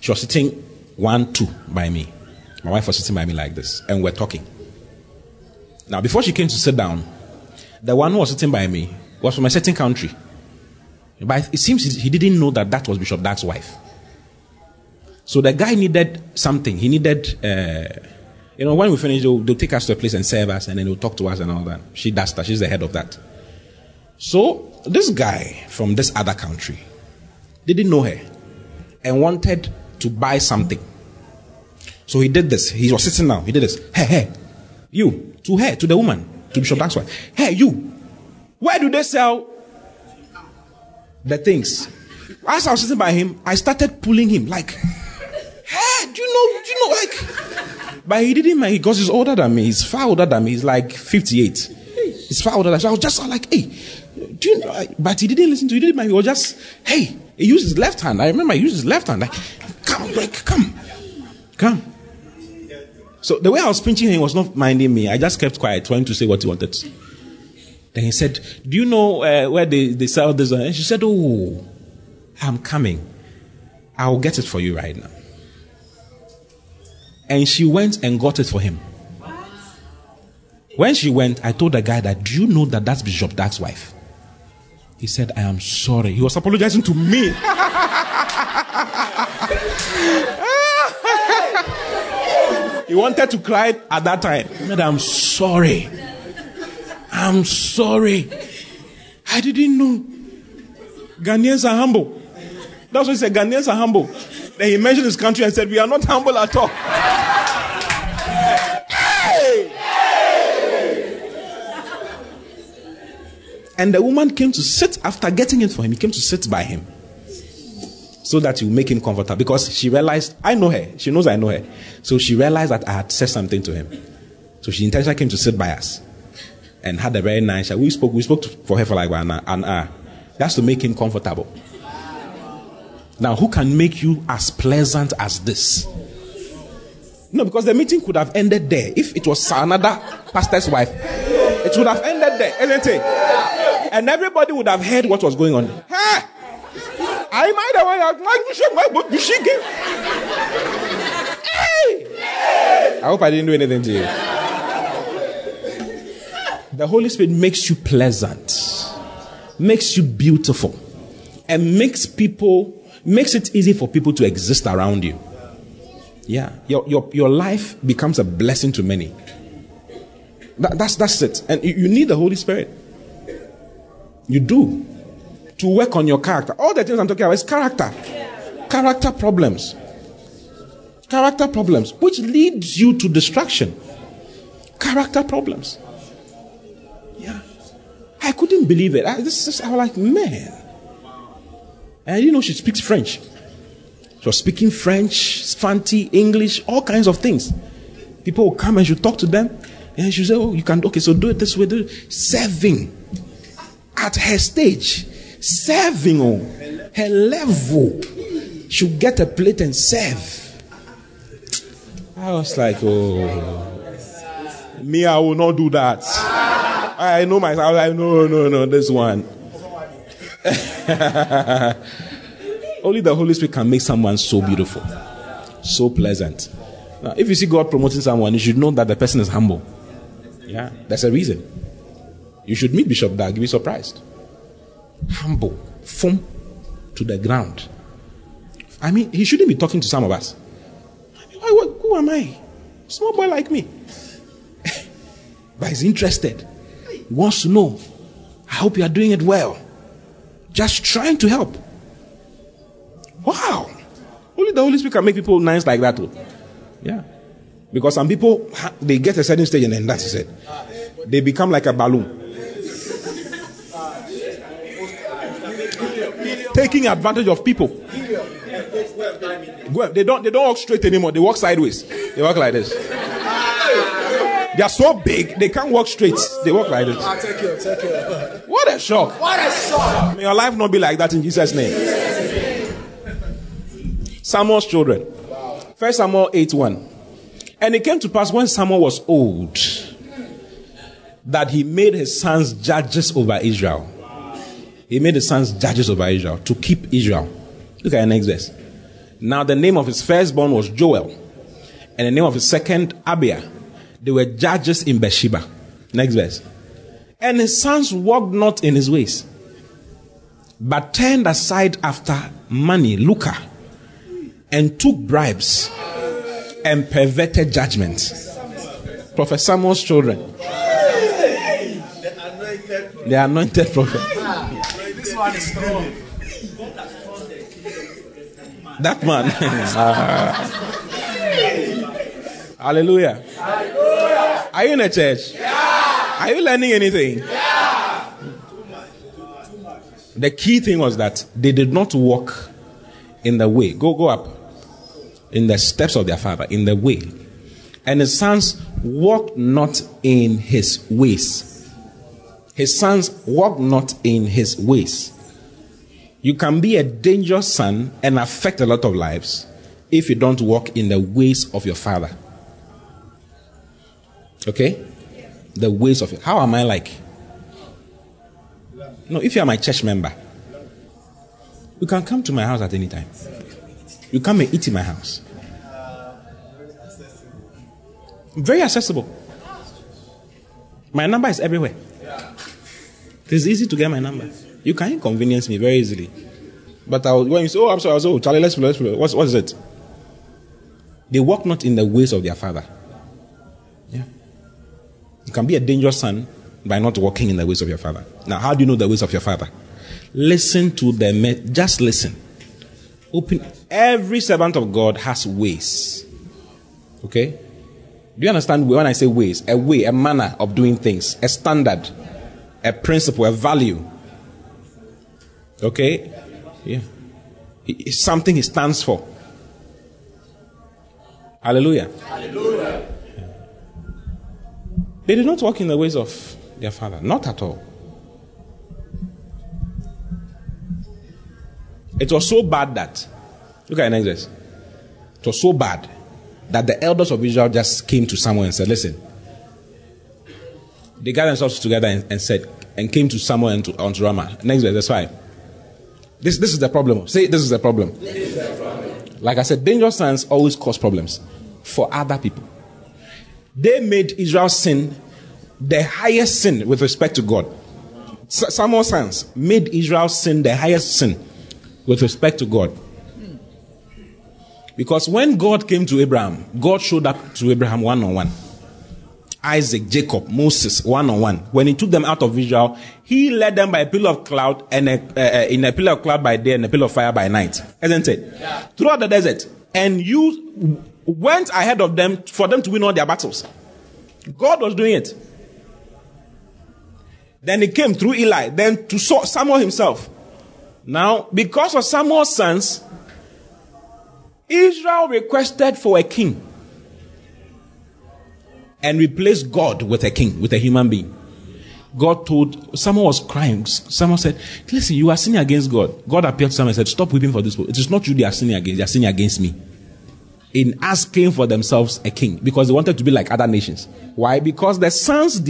She was sitting one, two by me. My wife was sitting by me like this, and we're talking. Now, before she came to sit down, the one who was sitting by me was from a certain country. But it seems he didn't know that that was Bishop Dark's wife. So the guy needed something. He needed, uh, you know, when we finish, they'll, they'll take us to a place and serve us, and then they'll talk to us and all that. She does that. She's the head of that. So this guy from this other country didn't know her and wanted to buy something. So he did this. He was sitting down. He did this. Hey, hey, you. To her, to the woman, to Bishop Dark's wife. Hey, you. Where do they sell the things? As I was sitting by him, I started pulling him like, hey, do you know, do you know, like, but he didn't mind because he's older than me. He's far older than me. He's like fifty-eight. He's far older than me. So I was just like, hey, do you know, but he didn't listen to it. He didn't mind. He was just, hey, he used his left hand. I remember he used his left hand. Like, come, like, come, come. So the way I was pinching him, he was not minding me. I just kept quiet, trying to say what he wanted. Then he said, do you know uh, where they, they sell this? And she said, oh, I'm coming. I'll get it for you right now. And she went and got it for him. What? When she went, I told the guy that, do you know that that's Bishop Dark's wife? He said, I am sorry. He was apologizing to me. He wanted to cry at that time. He said, I'm sorry. I'm sorry. I didn't know. Ghanaians are humble. That's what he said. Ghanaians are humble. Then he mentioned his country and said, we are not humble at all. Hey! Hey! And the woman came to sit after getting it for him. He came to sit by him so that he would make him comfortable. Because she realized, I know her. She knows I know her. So she realized that I had said something to him. So she intentionally came to sit by us. And had a very nice chat. We spoke, we spoke to, for her for like an hour. That's to make him comfortable. Now, who can make you as pleasant as this? No, because the meeting could have ended there. If it was another pastor's wife, it would have ended there, isn't it? And everybody would have heard what was going on. Hey! I might have like my book. Hey! I hope I didn't do anything to you. The Holy Spirit makes you pleasant, makes you beautiful, and makes people, makes it easy for people to exist around you. Yeah, your your your life becomes a blessing to many. That, that's that's it. And you need the Holy Spirit. You do. To work on your character. All the things I'm talking about is character. Character problems. Character problems, which leads you to destruction. Character problems. Yeah. I couldn't believe it. I, this is, I was like, man. And you know, she speaks French. She was speaking French, Fanti, English, all kinds of things. People will come and she'll talk to them. And she'll say, oh, you can, okay, so do it this way. Do it. Serving. At her stage. Serving on her level. She'll get a plate and serve. I was like, oh, me, I will not do that. I know myself. I was like, no, no, no, this one. Only the Holy Spirit can make someone so beautiful, so pleasant. Now, if you see God promoting someone, you should know that the person is humble. Yeah, that's a reason. You should meet Bishop Doug. You'll be surprised. Humble, firm to the ground. I mean, he shouldn't be talking to some of us. Who am I? Small boy like me. But he's interested. He wants to know. I hope you are doing it well. Just trying to help. Wow. Only the Holy Spirit can make people nice like that. Too. Yeah. Because some people, they get a certain stage and then that is it. They become like a balloon. Taking advantage of people. They don't, they don't walk straight anymore. They walk sideways. They walk like this. They are so big, they can't walk straight. They walk like this. Ah, take care, take care. What a shock. What a shock. May your life not be like that in Jesus' name. Samuel's children. First Samuel eight one. And it came to pass when Samuel was old that he made his sons judges over Israel. He made his sons judges over Israel to keep Israel. Look at the next verse. Now the name of his firstborn was Joel, and the name of his second, Abiah. They were judges in Beersheba. Next verse. And his sons walked not in his ways, but turned aside after money, lucre, and took bribes, and perverted judgment. Prophet Samuel's children. The anointed prophet. This one is strong. That man. Hallelujah. Hallelujah. Are you in a church? Yeah. Are you learning anything? Yeah. The key thing was that they did not walk in the way. Go, go up. In the steps of their father, in the way. And his sons walked not in his ways. His sons walked not in his ways. You can be a dangerous son and affect a lot of lives if you don't walk in the ways of your father. Okay? The ways of your... How am I like? No, if you are my church member, you can come to my house at any time. You come and eat in my house. Very accessible. My number is everywhere. It is easy to get my number. You can inconvenience me very easily. But I was, when you say, oh, I'm sorry, I was, oh, Charlie, let's play, let's play. What's, what's it? They walk not in the ways of their father. Yeah. You can be a dangerous son by not walking in the ways of your father. Now, how do you know the ways of your father? Listen to the message. Just listen. Open. Every servant of God has ways. Okay? Do you understand when I say ways? A way, a manner of doing things, a standard, a principle, a value. Okay? Yeah. It's something he stands for. Hallelujah. Hallelujah. Yeah. They did not walk in the ways of their father. Not at all. It was so bad that, look at the next verse. It was so bad that the elders of Israel just came to Samuel and said, listen. They gathered themselves together and, and said, and came to Samuel and to, unto Ramah. Next verse, that's why. This, this is the problem. Say, this is the problem. This is the problem. Like I said, dangerous sons always cause problems for other people. They made Israel sin the highest sin with respect to God. Samuel's sons made Israel sin the highest sin with respect to God. Because when God came to Abraham, God showed up to Abraham one on one. Isaac, Jacob, Moses, one on one. When he took them out of Israel, he led them by a pillar of cloud and a, uh, in a pillar of cloud by day and a pillar of fire by night. Isn't it? Yeah. Throughout the desert. And you went ahead of them for them to win all their battles. God was doing it. Then he came through Eli, then to Samuel himself. Now, because of Samuel's sons, Israel requested for a king and replaced God with a king, with a human being. God told, Samuel was crying. Samuel said, listen, you are sinning against God. God appeared to Samuel and said, stop weeping for this people. It is not you they are sinning against, they are sinning against me. In asking for themselves a king, because they wanted to be like other nations. Why? Because the sons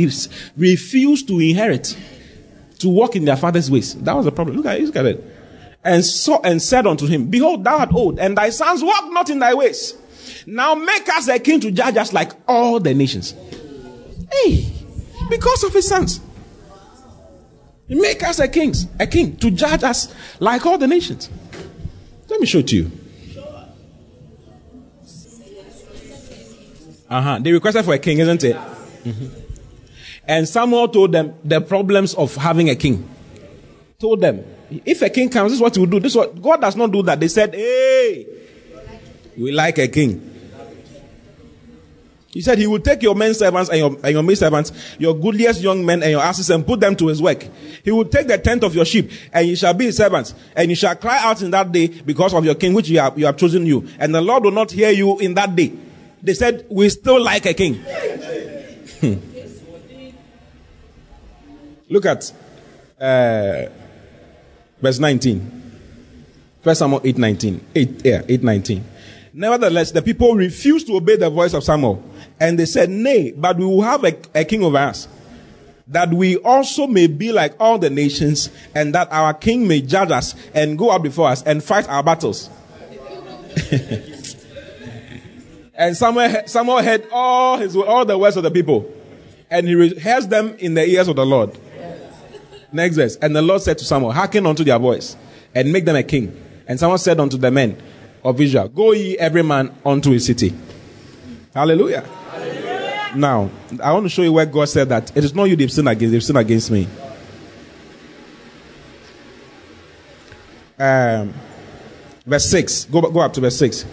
refused to inherit, to walk in their father's ways. That was the problem. Look at it. Look at it. And saw and said unto him, behold, thou art old, and thy sons walk not in thy ways. Now make us a king to judge us like all the nations. Hey, because of his sons, make us a king, a king to judge us like all the nations. Let me show it to you. Uh huh. They requested for a king, isn't it? Mm-hmm. And Samuel told them the problems of having a king. Told them, if a king comes, this is what he will do. This is what God does not do that. They said, hey, we like a king. He said, he will take your men servants and your, and your maid servants, your goodliest young men and your asses, and put them to his work. He will take the tenth of your sheep, and you shall be his servants, and you shall cry out in that day because of your king which you have, you have chosen you. And the Lord will not hear you in that day. They said, we still like a king. Look at uh, verse nineteen. First Samuel eight nineteen. eight, yeah, eight nineteen. Nevertheless, the people refused to obey the voice of Samuel. And they said, nay, but we will have a, a king over us, that we also may be like all the nations, and that our king may judge us and go up before us and fight our battles. And Samuel, Samuel heard all his all the words of the people, and he rehearsed them in the ears of the Lord. Yes. Next verse. And the Lord said to Samuel, hearken unto their voice, and make them a king. And Samuel said unto the men of Israel, go ye every man unto his city. Hallelujah. Hallelujah. Now, I want to show you where God said that. It is not you they've sinned against, they've sinned against me. Um, verse six. Go, go up to verse six.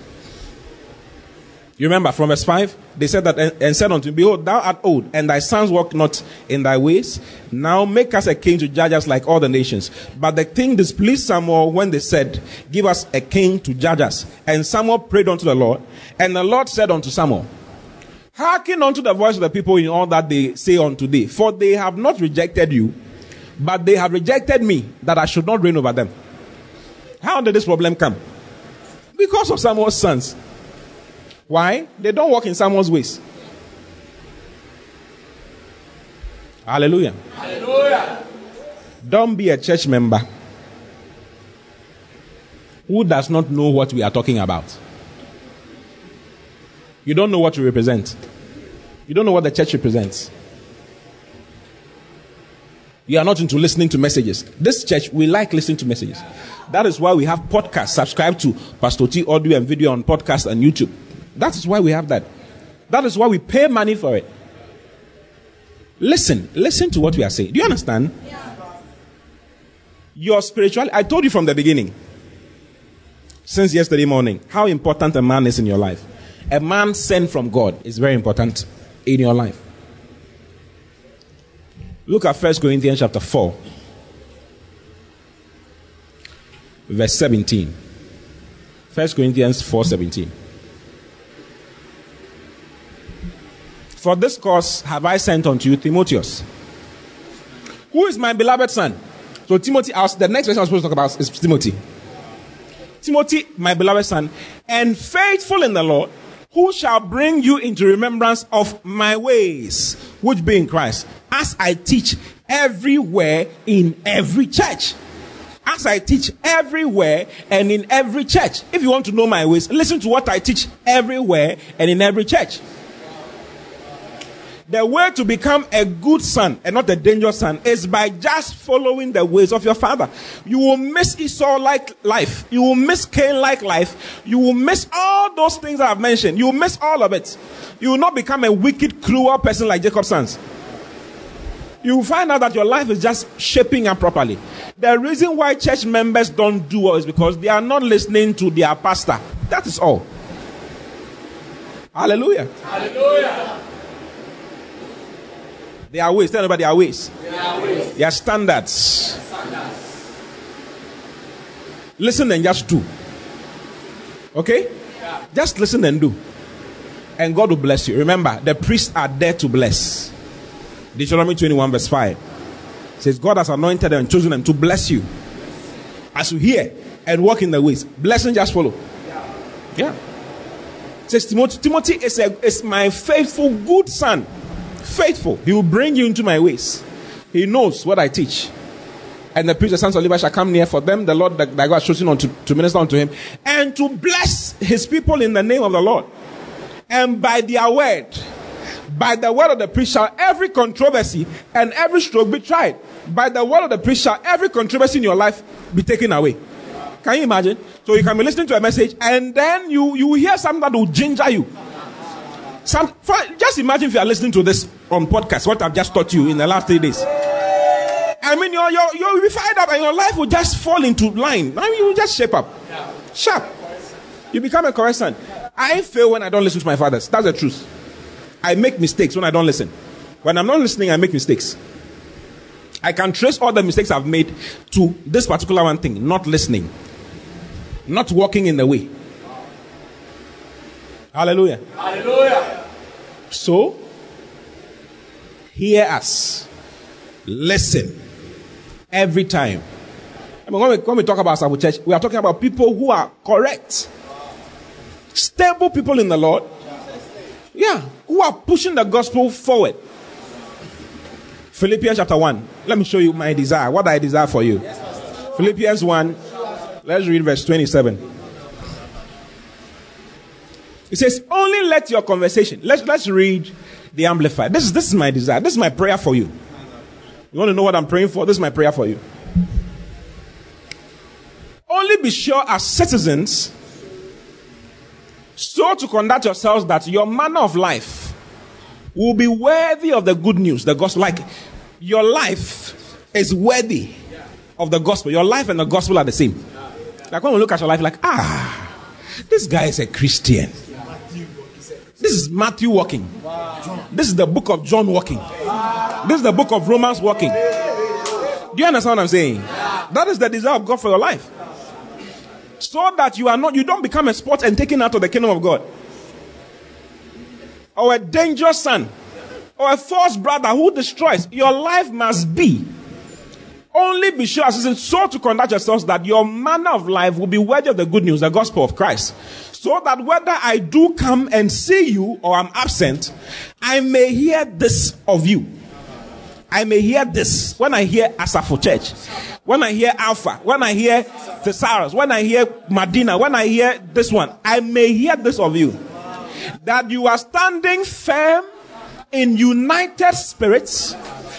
You remember from verse five, they said that, and, and said unto him, behold, thou art old, and thy sons walk not in thy ways. Now make us a king to judge us like all the nations. But the thing displeased Samuel when they said, give us a king to judge us. And Samuel prayed unto the Lord. And the Lord said unto Samuel, hearken unto the voice of the people in all that they say unto thee. For they have not rejected you, but they have rejected me, that I should not reign over them. How did this problem come? Because of Samuel's sons. Why? They don't walk in Samuel's ways. Hallelujah. Hallelujah. Don't be a church member who does not know what we are talking about. You don't know what you represent. You don't know what the church represents. You are not into listening to messages. This church, we like listening to messages. That is why we have podcasts. Subscribe to Pastor T audio and video on podcast and YouTube. That is why we have that. That is why we pay money for it. Listen. Listen to what we are saying. Do you understand? Yeah. Your spirituality. I told you from the beginning, since yesterday morning, how important a man is in your life. A man sent from God is very important in your life. Look at First Corinthians chapter four. Verse seventeen. First Corinthians four seventeen. For this cause have I sent unto you Timotheus, who is my beloved son. So Timothy, was, the next person I'm supposed to talk about is Timothy. Timothy, my beloved son, and faithful in the Lord, who shall bring you into remembrance of my ways, which be in Christ, as I teach everywhere in every church. As I teach everywhere and in every church. If you want to know my ways, listen to what I teach everywhere and in every church. The way to become a good son and not a dangerous son is by just following the ways of your father. You will miss Esau-like life. You will miss Cain-like life. You will miss all those things I've mentioned. You will miss all of it. You will not become a wicked, cruel person like Jacob's sons. You will find out that your life is just shaping up properly. The reason why church members don't do well is because they are not listening to their pastor. That is all. Hallelujah. Hallelujah. They are ways. Tell everybody, they are ways. They are ways. They are standards. They are standards. Listen and just do. Okay? Yeah. Just listen and do. And God will bless you. Remember, the priests are there to bless. Deuteronomy twenty-one verse five. It says, God has anointed them and chosen them to bless you. As you hear and walk in the ways, blessing just follow. Yeah. Yeah. It says, Timothy, Timothy is, a, is my faithful good son. Faithful. He will bring you into my ways. He knows what I teach. And the priest, the sons of Levi, shall come near for them. The Lord, that God has chosen unto, to minister unto him. And to bless his people in the name of the Lord. And by their word, by the word of the priest, shall every controversy and every stroke be tried. By the word of the priest, shall every controversy in your life be taken away. Can you imagine? So you can be listening to a message and then you, you hear something that will ginger you. Some, just imagine if you are listening to this on podcast, what I've just taught you in the last three days. I mean, you're, you're, you'll be fired up and your life will just fall into line. I mean, you will just shape up. Sharp. You become a correct son. I fail when I don't listen to my fathers. That's the truth. I make mistakes when I don't listen. When I'm not listening, I make mistakes. I can trace all the mistakes I've made to this particular one thing, not listening. Not walking in the way. Hallelujah. Hallelujah. So, hear us. Listen. Every time. I mean, when we, when we talk about Sabu Church, we are talking about people who are correct. Stable people in the Lord. Yeah. Who are pushing the gospel forward. Philippians chapter one. Let me show you my desire. What I desire for you. Yes, Philippians one. Let's read verse twenty-seven. It says, only let your conversation. Let's let's read the Amplified. This is this is my desire. This is my prayer for you. You want to know what I'm praying for? This is my prayer for you. Only be sure as citizens so to conduct yourselves that your manner of life will be worthy of the good news, the gospel. Like your life is worthy of the gospel. Your life and the gospel are the same. Like when we look at your life, like, ah, this guy is a Christian. This is Matthew walking. Wow. This is the book of John walking. Wow. This is the book of Romans walking. Do you understand what I'm saying? Yeah. That is the desire of God for your life. So that you are not, you don't become a sport and taken out of the kingdom of God. Or a dangerous son. Or a false brother who destroys. Your life must be. Only be sure as it's so to conduct yourselves that your manner of life will be worthy of the good news, the gospel of Christ. So that whether I do come and see you or I'm absent, I may hear this of you. I may hear this. When I hear Asafo Church, when I hear Alpha, when I hear Thesaurus, when I hear Medina, when I hear this one, I may hear this of you. That you are standing firm in united spirits,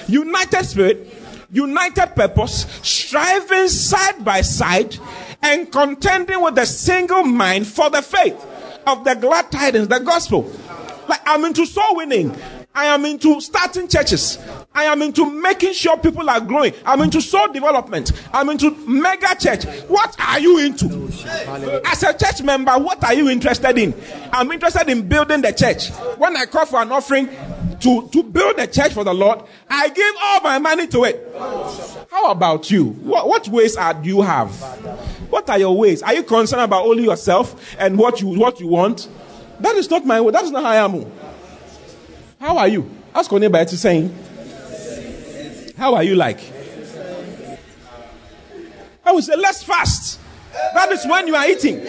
united spirit, united purpose, striving side by side and contending with a single mind for the faith of the glad tidings, the gospel. Like I'm into soul winning. I am into starting churches. I am into making sure people are growing. I'm into soul development. I'm into mega church. What are you into? As a church member, what are you interested in? I'm interested in building the church. When I call for an offering, To, to build a church for the Lord, I give all my money to it. How about you? What, what ways are, do you have? What are your ways? Are you concerned about only yourself and what you what you want? That is not my way. That is not how I am. How are you? Ask your neighbor, it's saying, how are you like? I would say, let's fast. That is when you are eating.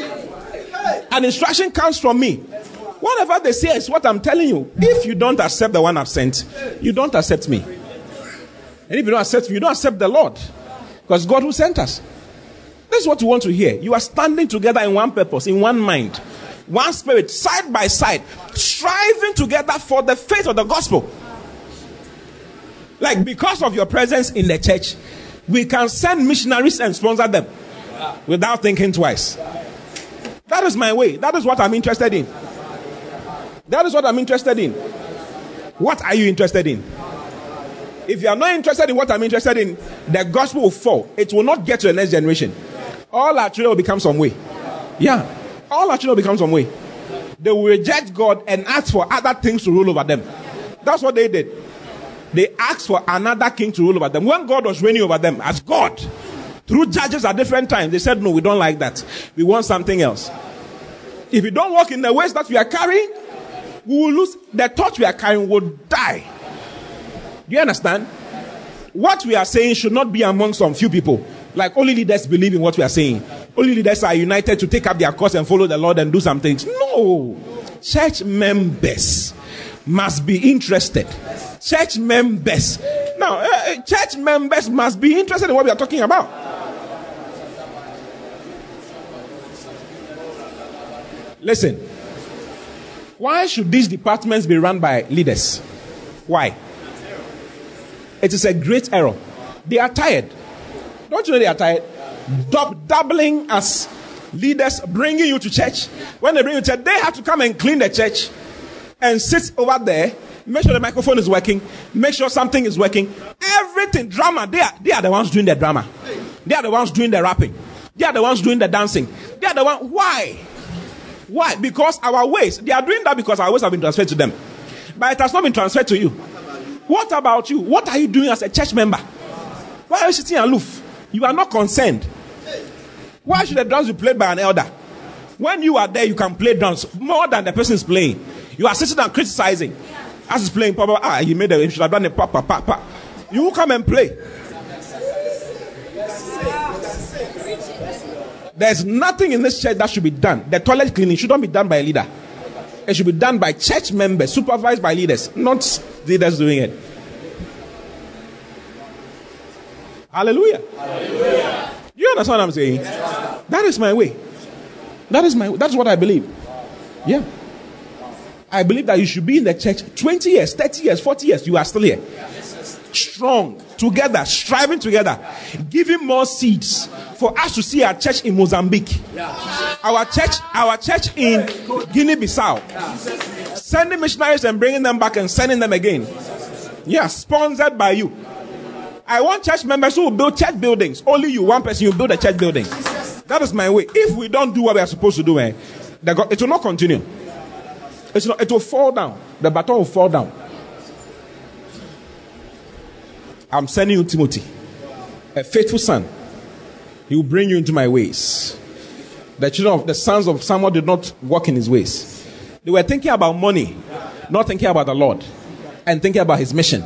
An instruction comes from me. Whatever they say is what I'm telling you. If you don't accept the one I've sent, you don't accept me. And if you don't accept me, you don't accept the Lord. Because God who sent us. This is what you want to hear. You are standing together in one purpose, in one mind, one spirit, side by side, striving together for the faith of the gospel. Like, because of your presence in the church, we can send missionaries and sponsor them without thinking twice. That is my way. That is what I'm interested in. That is what I'm interested in. What are you interested in? If you are not interested in what I'm interested in, the gospel will fall. It will not get to the next generation. All our children will become some way. Yeah. All our children will become some way. They will reject God and ask for other things to rule over them. That's what they did. They asked for another king to rule over them. When God was reigning over them as God, through judges at different times, they said, no, we don't like that. We want something else. If we don't walk in the ways that we are carrying, we will lose the torch we are carrying, will die. Do you understand? What we are saying should not be among some few people. Like, only leaders believe in what we are saying. Only leaders are united to take up their cause and follow the Lord and do some things. No. Church members must be interested. Church members. Now, uh, church members must be interested in what we are talking about. Listen. Why should these departments be run by leaders? Why? It is a great error. They are tired. Don't you know they are tired? Doubling as leaders, bringing you to church. When they bring you to church, they have to come and clean the church and sit over there. Make sure the microphone is working. Make sure something is working. Everything, drama. They are, they are the ones doing the drama. They are the ones doing the rapping. They are the ones doing the dancing. They are the ones. Why? Why? Because our ways. They are doing that because our ways have been transferred to them. But it has not been transferred to you. What about you? What are you doing as a church member? Why are you sitting aloof? You are not concerned. Why should the drums be played by an elder? When you are there, you can play drums more than the person is playing. You are sitting and criticizing. As he's playing, papa, ah, he made a, he should have done a papa, papa. You will come and play. There's nothing in this church that should be done. The toilet cleaning shouldn't be done by a leader. It should be done by church members, supervised by leaders, not leaders doing it. Hallelujah. Hallelujah. You understand what I'm saying? Yes. That is my way. That is my. That's what I believe. Yeah. I believe that you should be in the church twenty years, thirty years, forty years. You are still here. Strong, together, striving together, giving more seeds for us to see our church in Mozambique, our church, our church in Guinea-Bissau, sending missionaries and bringing them back and sending them again. Yeah, sponsored by you. I want church members who will build church buildings. Only you, one person, you build a church building. That is my way. If we don't do what we are supposed to do, eh, it will not continue. It's not, it will fall down. The baton will fall down. I'm sending you Timothy, a faithful son. He will bring you into my ways. The children of the sons of Samuel did not walk in his ways. They were thinking about money, not thinking about the Lord, and thinking about his mission.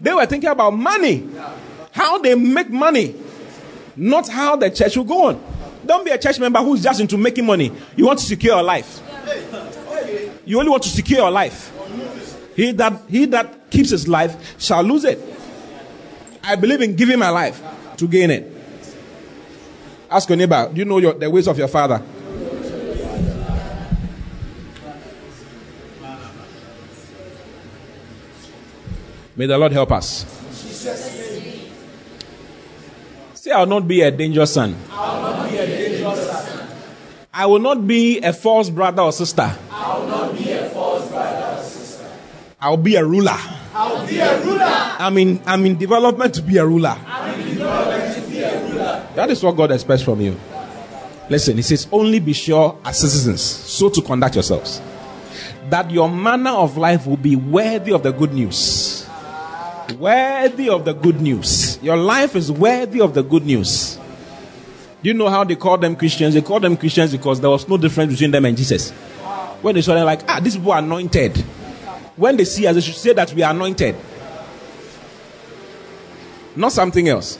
They were thinking about money, how they make money, not how the church will go on. Don't be a church member who's just into making money. You want to secure your life. You only want to secure your life. He that he that keeps his life shall lose it. I believe in giving my life to gain it. Ask your neighbor, do you know your, the ways of your father? May the Lord help us. Say, I will not be a dangerous son. I will not be a dangerous son. I will not be a false brother or sister. I will not be a false brother or sister. I will be a ruler. I will be a ruler. I'm in, I'm in development to be a ruler. I'm in development to be a ruler. That is what God expects from you. Listen, he says, only be sure as citizens, so to conduct yourselves, that your manner of life will be worthy of the good news. Worthy of the good news. Your life is worthy of the good news. Do you know how they call them Christians? They call them Christians because there was no difference between them and Jesus. When they saw them, like, ah, these people are anointed. When they see us, they should say that we are anointed. Not something else.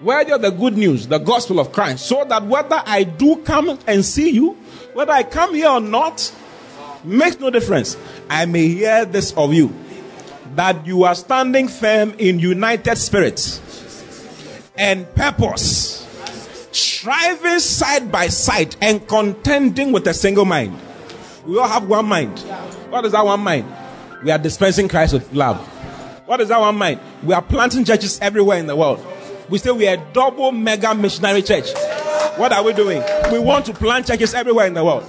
Worthy of the good news, the gospel of Christ, so that whether I do come and see you, whether I come here or not, makes no difference. I may hear this of you, that you are standing firm in united spirits and purpose, striving side by side and contending with a single mind. We all have one mind. What is that one mind? We are dispensing Christ with love. What is our mind? We are planting churches everywhere in the world. We say we are a double mega missionary church. What are we doing? We want to plant churches everywhere in the world.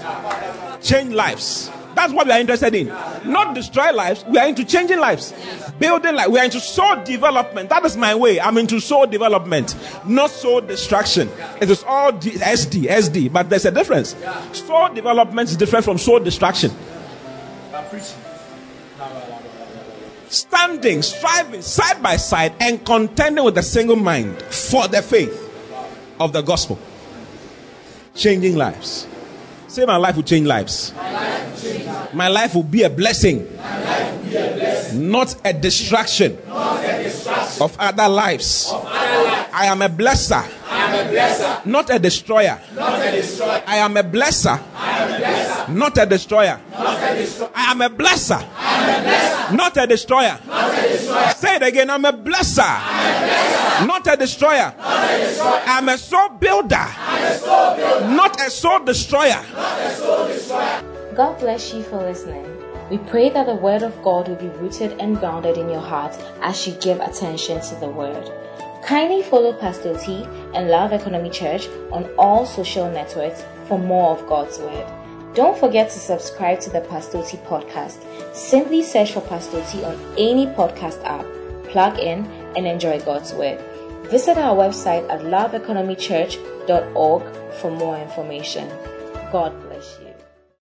Change lives. That's what we are interested in. Not destroy lives. We are into changing lives. Building life. We are into soul development. That is my way. I'm into soul development. Not soul destruction. It is all S D, S D. But there's a difference. Soul development is different from soul destruction. Standing, striving side by side and contending with a single mind for the faith of the gospel. Changing lives. Say, my life will change lives. My life will, change lives. My life will, be, a blessing, my life will be a blessing. Not a distraction, not a distraction of, other lives. of other lives. I am a blesser. I am a blesser. Not a destroyer. Not a destroyer. I am a blesser. I am a blesser. Not a destroyer. Not a destroyer. I am a blesser. I am a blesser. Not a destroyer. Not a destroyer. Say it again. I'm a blesser. I'm a blesser. Not a destroyer. Not a destroyer. I'm a soul builder. I'm a soul builder. Not a soul destroyer. Not a soul destroyer. God bless you for listening. We pray that the word of God will be rooted and grounded in your heart as you give attention to the word. Kindly follow Pastor T and Love Economy Church on all social networks for more of God's Word. Don't forget to subscribe to the Pastor T podcast. Simply search for Pastor T on any podcast app, plug in, and enjoy God's Word. Visit our website at love economy church dot org for more information. God bless.